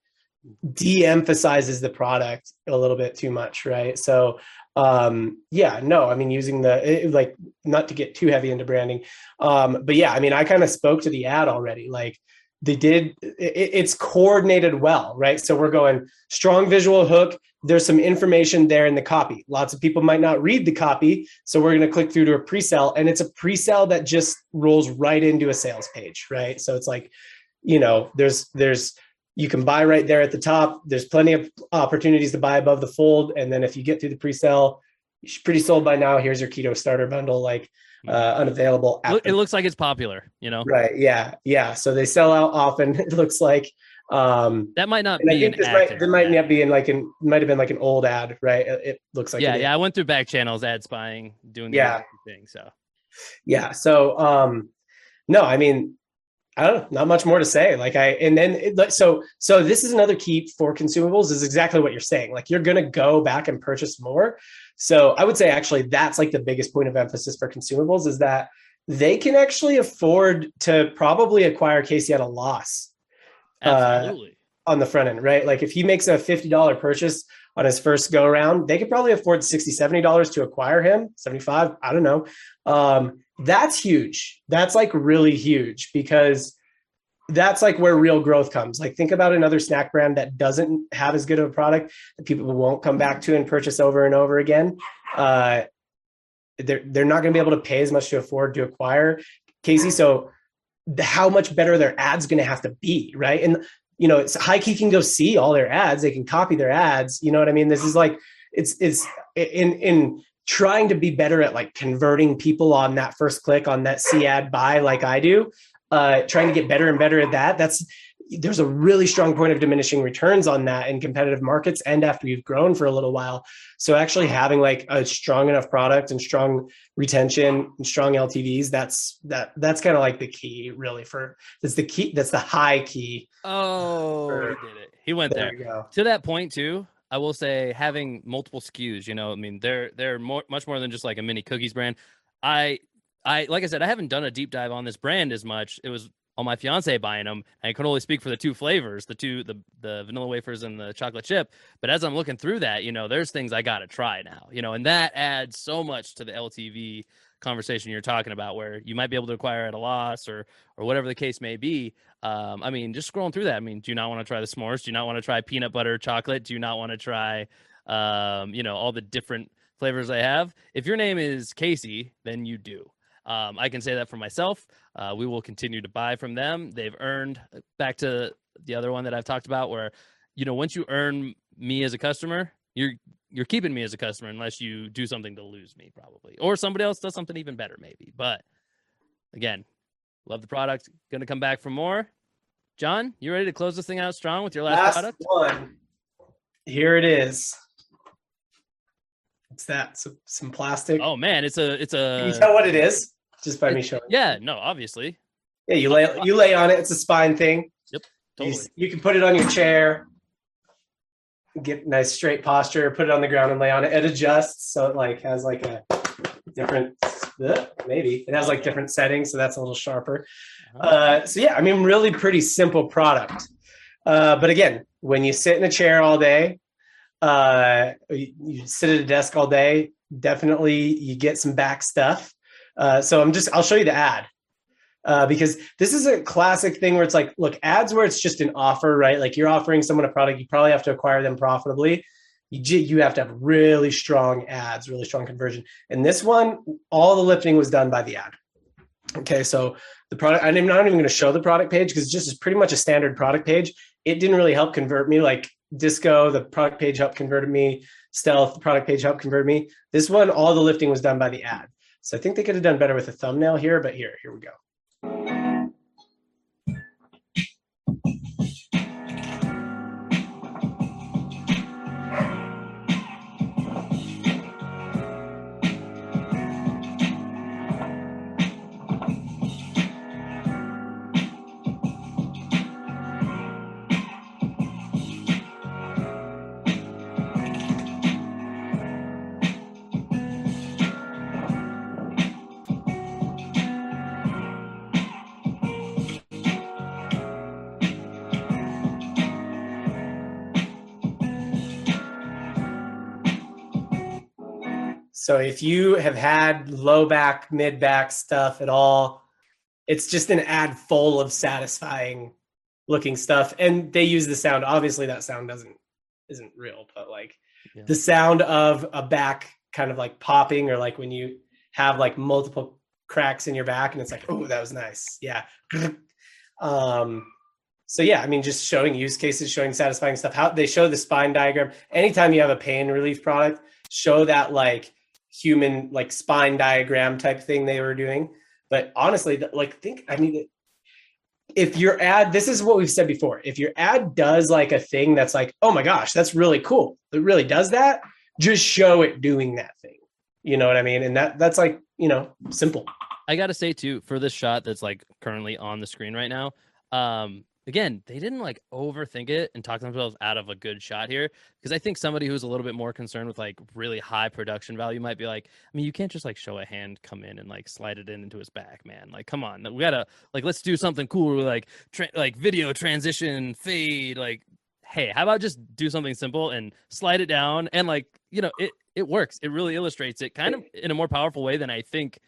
de-emphasizes the product a little bit too much. Right. So, um, yeah, no, I mean, using the, it, like not to get too heavy into branding. Um, but yeah, I mean, I kind of spoke to the ad already, like, They did, it, it's coordinated well, right? So we're going strong visual hook. There's some information there in the copy. Lots of people might not read the copy. So we're gonna click through to a pre-sale, and it's a pre-sale that just rolls right into a sales page, right? So it's like, you know, there's, there's you can buy right there at the top. There's plenty of opportunities to buy above the fold. And then if you get through the pre-sale, you're pretty sold by now. Here's your keto starter bundle, like uh, unavailable. After. It looks like it's popular, you know? Right. Yeah. Yeah. So they sell out often. It looks like, um, that might not be an ad. Might, there might not be in like, an might've been like an old ad, right? It, it looks like, yeah. Yeah. I went through back channels, ad spying, doing the yeah. thing. So, yeah. So, um, no, I mean, I don't know, not much more to say. Like I, and then, it, so, so this is another key for consumables is exactly what you're saying. Like you're going to go back and purchase more. So I would say actually that's like the biggest point of emphasis for consumables is that they can actually afford to probably acquire Casey at a loss uh, on the front end, right? Like if he makes a fifty dollars purchase on his first go around, they could probably afford sixty dollars, seventy dollars to acquire him, seventy-five dollars, I don't know. Um, that's huge. That's like really huge because that's like where real growth comes. Like, think about another snack brand that doesn't have as good of a product that people won't come back to and purchase over and over again. Uh, they're, they're not going to be able to pay as much to afford to acquire, Casey. So the, how much better their ads going to have to be, right? And, you know, it's High Key can go see all their ads. They can copy their ads. You know what I mean? This is like, it's, it's in, in trying to be better at like converting people on that first click on that see ad buy, like I do, uh, trying to get better and better at that. That's, there's a really strong point of diminishing returns on that in competitive markets and after you've grown for a little while. So actually having like a strong enough product and strong retention and strong L T Vs, that's that that's kind of like the key, really, for that's the key that's the high key. Oh, for, he did it. He went there. there. To that point too, I will say having multiple S K Us, you know, I mean, they're they're more, much more than just like a mini cookies brand. I I like I said, I haven't done a deep dive on this brand as much. It was on my fiance buying them. I could only speak for the two flavors, the two, the, the vanilla wafers and the chocolate chip. But as I'm looking through that, you know, there's things I got to try now, you know, and that adds so much to the L T V conversation you're talking about, where you might be able to acquire at a loss or, or whatever the case may be. Um, I mean, just scrolling through that. I mean, do you not want to try the s'mores? Do you not want to try peanut butter chocolate? Do you not want to try, um, you know, all the different flavors I have? If your name is Casey, then you do. Um, I can say that for myself. Uh, we will continue to buy from them. They've earned, back to the other one that I've talked about, where, you know, once you earn me as a customer, you're you're keeping me as a customer unless you do something to lose me, probably, or somebody else does something even better, maybe. But again, love the product. Going to come back for more. John, you ready to close this thing out strong with your last, last product? One. Here it is. It's that some, some plastic. Oh man, it's a it's a. Can you tell what it is? Just by me showing. Yeah, no, obviously. Yeah, you lay you lay on it. It's a spine thing. Yep, totally. You, you can put it on your chair, get nice straight posture, put it on the ground and lay on it. It adjusts, so it like has like a different, maybe it has like different settings, so that's a little sharper. Uh, so yeah, I mean, really pretty simple product. Uh, but again, when you sit in a chair all day, uh, you, you sit at a desk all day, definitely you get some back stuff. Uh, so I'm just, I'll show you the ad, uh, because this is a classic thing where it's like, look, ads where it's just an offer, right? Like you're offering someone a product, you probably have to acquire them profitably. You, you have to have really strong ads, really strong conversion. And this one, all the lifting was done by the ad. Okay. So the product, I'm not even going to show the product page because it's just is pretty much a standard product page. It didn't really help convert me. Like Disco, the product page helped convert me. Stealth, the product page helped convert me. This one, all the lifting was done by the ad. So I think they could have done better with a thumbnail here, but here, here we go. So if you have had low back, mid back stuff at all, it's just an ad full of satisfying looking stuff. And they use the sound. Obviously that sound doesn't, isn't real, but like yeah. The sound of a back kind of like popping, or like when you have like multiple cracks in your back and it's like, oh, that was nice. Yeah. um, so yeah, I mean, just showing use cases, showing satisfying stuff. How they show the spine diagram. Anytime you have a pain relief product, show that like, human like spine diagram type thing they were doing. But honestly, like think, I mean, if your ad, this is what we've said before, if your ad does like a thing that's like, oh my gosh, that's really cool, it really does that, just show it doing that thing. You know what I mean? And that that's like, you know, simple. I got to say too, for this shot that's like currently on the screen right now, um, again, they didn't like overthink it and talk themselves out of a good shot here, because I think somebody who's a little bit more concerned with like really high production value might be like, I mean, you can't just like show a hand come in and like slide it in into his back, man. Like, come on, we gotta like, let's do something cool. Like, tra- like video transition fade. Like, hey, how about just do something simple and slide it down? And like, you know, it, it works. It really illustrates it kind of in a more powerful way than I think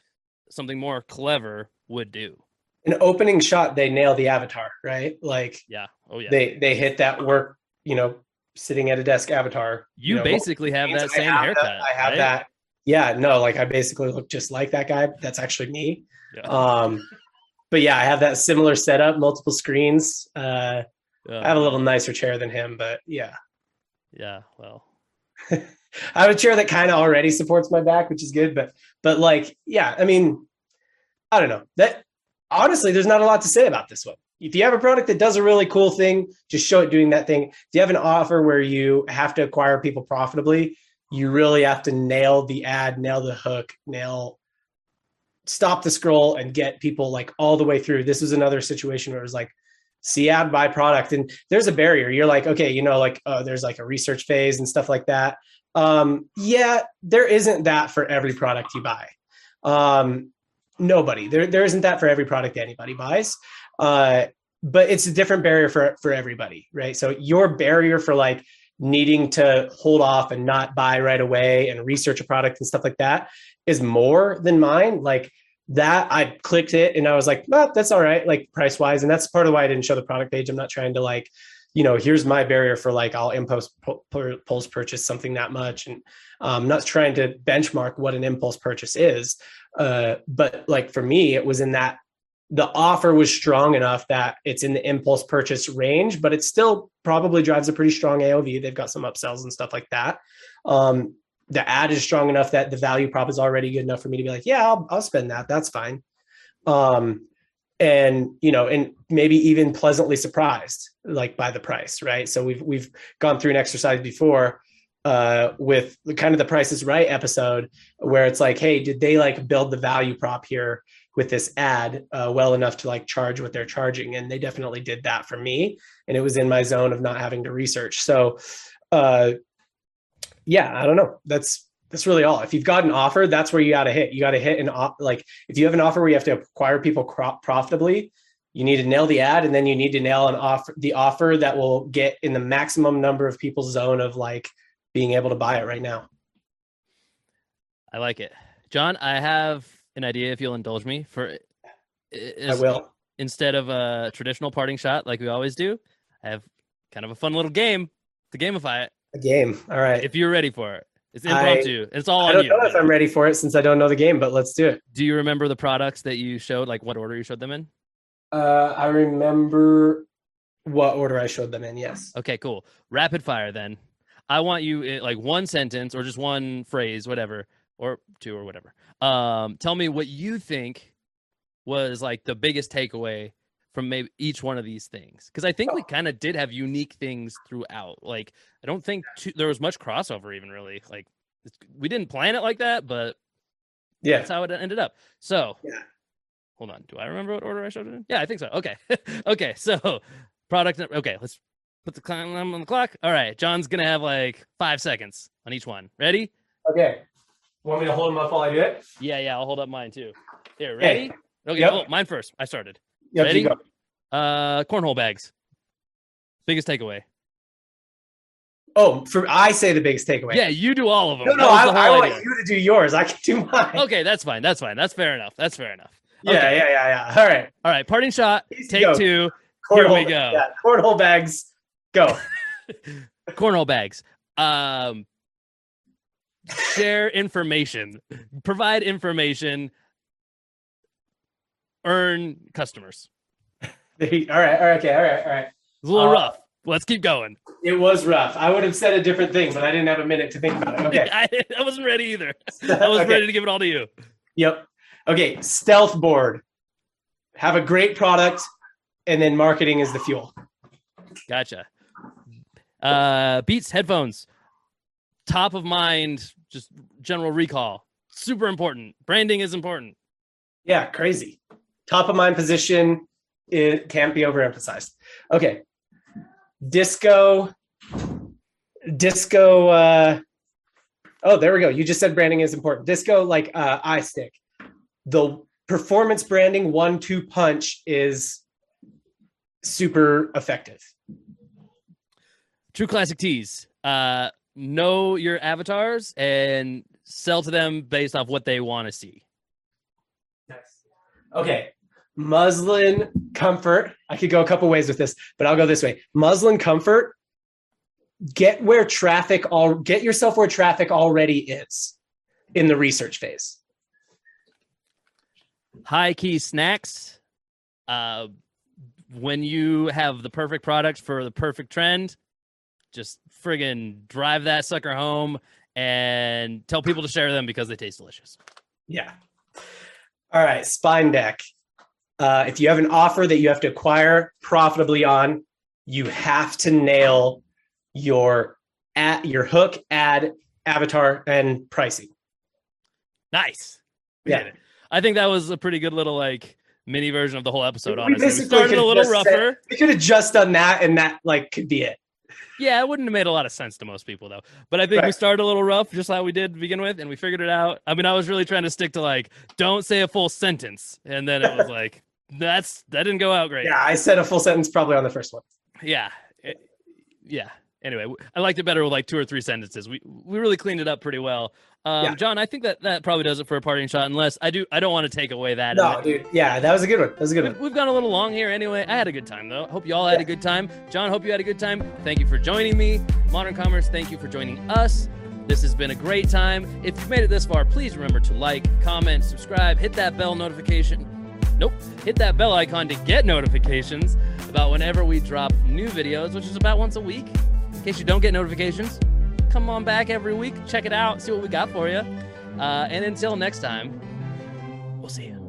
something more clever would do. an opening shot, they nail the avatar, right? Like, yeah, oh yeah, they they hit that work, you know, sitting at a desk avatar. You, you know, basically have that same have haircut. That, I have right? that. Yeah, no, like I basically look just like that guy. That's actually me. Yeah. Um, but yeah, I have that similar setup, multiple screens. Uh, yeah. I have a little nicer chair than him, but yeah. Yeah, well. I have a chair that kind of already supports my back, which is good. But, but like, yeah, I mean, I don't know. That honestly, there's not a lot to say about this one. If you have a product that does a really cool thing, just show it doing that thing. If you have an offer where you have to acquire people profitably, you really have to nail the ad, nail the hook, nail, stop the scroll and get people like all the way through. This was another situation where it was like, see ad, buy product. And there's a barrier. You're like, okay, you know, like, oh, there's like a research phase and stuff like that. Um, yeah, there isn't that for every product you buy. Um, nobody, there, there isn't that for every product anybody buys. Uh, but it's a different barrier for, for everybody, right? So your barrier for like, needing to hold off and not buy right away and research a product and stuff like that is more than mine. Like that, I clicked it and I was like, well, that's all right, like price wise. And that's part of why I didn't show the product page. I'm not trying to like, you know, here's my barrier for like, I'll impulse impulse purchase something that much. And I'm not trying to benchmark what an impulse purchase is. Uh, but like for me, it was in that the offer was strong enough that it's in the impulse purchase range, but it still probably drives a pretty strong A O V. They've got some upsells and stuff like that. Um, the ad is strong enough that the value prop is already good enough for me to be like, yeah, I'll, I'll spend that. That's fine. Um, and, you know, and maybe even pleasantly surprised like by the price, right? So we've, we've gone through an exercise before uh, with the kind of the Price is Right episode where it's like, hey, did they like build the value prop here with this ad uh, well enough to like charge what they're charging? And they definitely did that for me. And it was in my zone of not having to research. So uh, yeah, I don't know. That's, that's really all. If you've got an offer, that's where you got to hit. You got to hit an op- like if you have an offer where you have to acquire people cro- profitably, you need to nail the ad. And then you need to nail an offer, the offer that will get in the maximum number of people's zone of like being able to buy it right now. I like it. John, I have an idea, if you'll indulge me, for is, I will. Instead of a traditional parting shot like we always do, I have kind of a fun little game to gamify it. A game, all right. If you're ready for it, it's impromptu. I, it's all I on you. I don't know if I'm ready for it since I don't know the game, but let's do it. Do you remember the products that you showed? Like what order you showed them in? Uh, I remember what order I showed them in. Yes. Okay. Cool. Rapid fire. Then I want you like one sentence or just one phrase, whatever. Or two or whatever. Um, tell me what you think was like the biggest takeaway from maybe each one of these things. Because I think oh. we kind of did have unique things throughout. Like, I don't think too, there was much crossover even really. Like, it's, we didn't plan it like that, but yeah, that's how it ended up. So, yeah. Hold on. Do I remember what order I showed it in? Yeah, I think so. Okay. Okay, so product. Okay, let's put the clock on the clock. All right, John's going to have like five seconds on each one. Ready? Okay. Want me to hold them up while I do it? Yeah, yeah, I'll hold up mine too. Here, ready? Hey. Okay, yep. Oh, mine first. I started. Yep, ready? Go. Uh, cornhole bags. Biggest takeaway. Oh, for I say the biggest takeaway. Yeah, you do all of them. No, no, I, I want you to do yours. I can do mine. Okay, that's fine. That's fine. That's fair enough. That's fair enough. Okay. Yeah, yeah, yeah, yeah. All right. All right, parting shot. Easy take go. Two. Cornhole, here we go. Yeah, cornhole bags. Go. Cornhole bags. Um. Share information, provide information, earn customers. all right, all right, okay, all right, all right. It's a little uh, rough. Let's keep going. It was rough. I would have said a different thing, but I didn't have a minute to think about it. Okay, I, I wasn't ready either. I was okay. ready to give it all to you. Yep. Okay, Stealth Board. Have a great product, and then marketing is the fuel. Gotcha. Uh, Beats headphones. Top of mind, just general recall. Super important. Branding is important. Yeah, crazy. Top of mind position, it can't be overemphasized. Okay. Disco. Disco. Uh, oh, there we go. You just said branding is important. Disco, like uh, eye stick. The performance branding one two punch is super effective. True Classic Tees. Uh, know your avatars and sell to them based off what they want to see. Nice. Okay. Muslin Comfort. I could go a couple ways with this, but I'll go this way. Muslin Comfort. Get where traffic all get yourself where traffic already is in the research phase. High Key Snacks. Uh, when you have the perfect product for the perfect trend, just friggin' drive that sucker home and tell people to share them because they taste delicious. Yeah. All right. Spine Deck. Uh, if you have an offer that you have to acquire profitably on, you have to nail your at your hook, ad, avatar, and pricing. Nice. We yeah. I think that was a pretty good little like mini version of the whole episode. We honestly, we started a little rougher. Said, we could have just done that, and that like could be it. Yeah, it wouldn't have made a lot of sense to most people, though. But I think right. we started a little rough, just like we did to begin with, and we figured it out. I mean, I was really trying to stick to, like, don't say a full sentence. And then it was like, that's that didn't go out great. Yeah, I said a full sentence probably on the first one. Yeah. It, yeah. Anyway, I liked it better with, like, two or three sentences. We we really cleaned it up pretty well. Um, yeah. John, I think that, that probably does it for a parting shot, unless I do. I don't want to take away that. No, dude. Yeah, that was a good one. That was a good we, one. We've gone a little long here anyway. I had a good time, though. Hope you all had yeah. a good time. John, hope you had a good time. Thank you for joining me. Modern Commerce, thank you for joining us. This has been a great time. If you've made it this far, please remember to like, comment, subscribe, hit that bell notification. Nope. Hit that bell icon to get notifications about whenever we drop new videos, which is about once a week. In case you don't get notifications, come on back every week, check it out, see what we got for you. Uh, and until next time, we'll see you.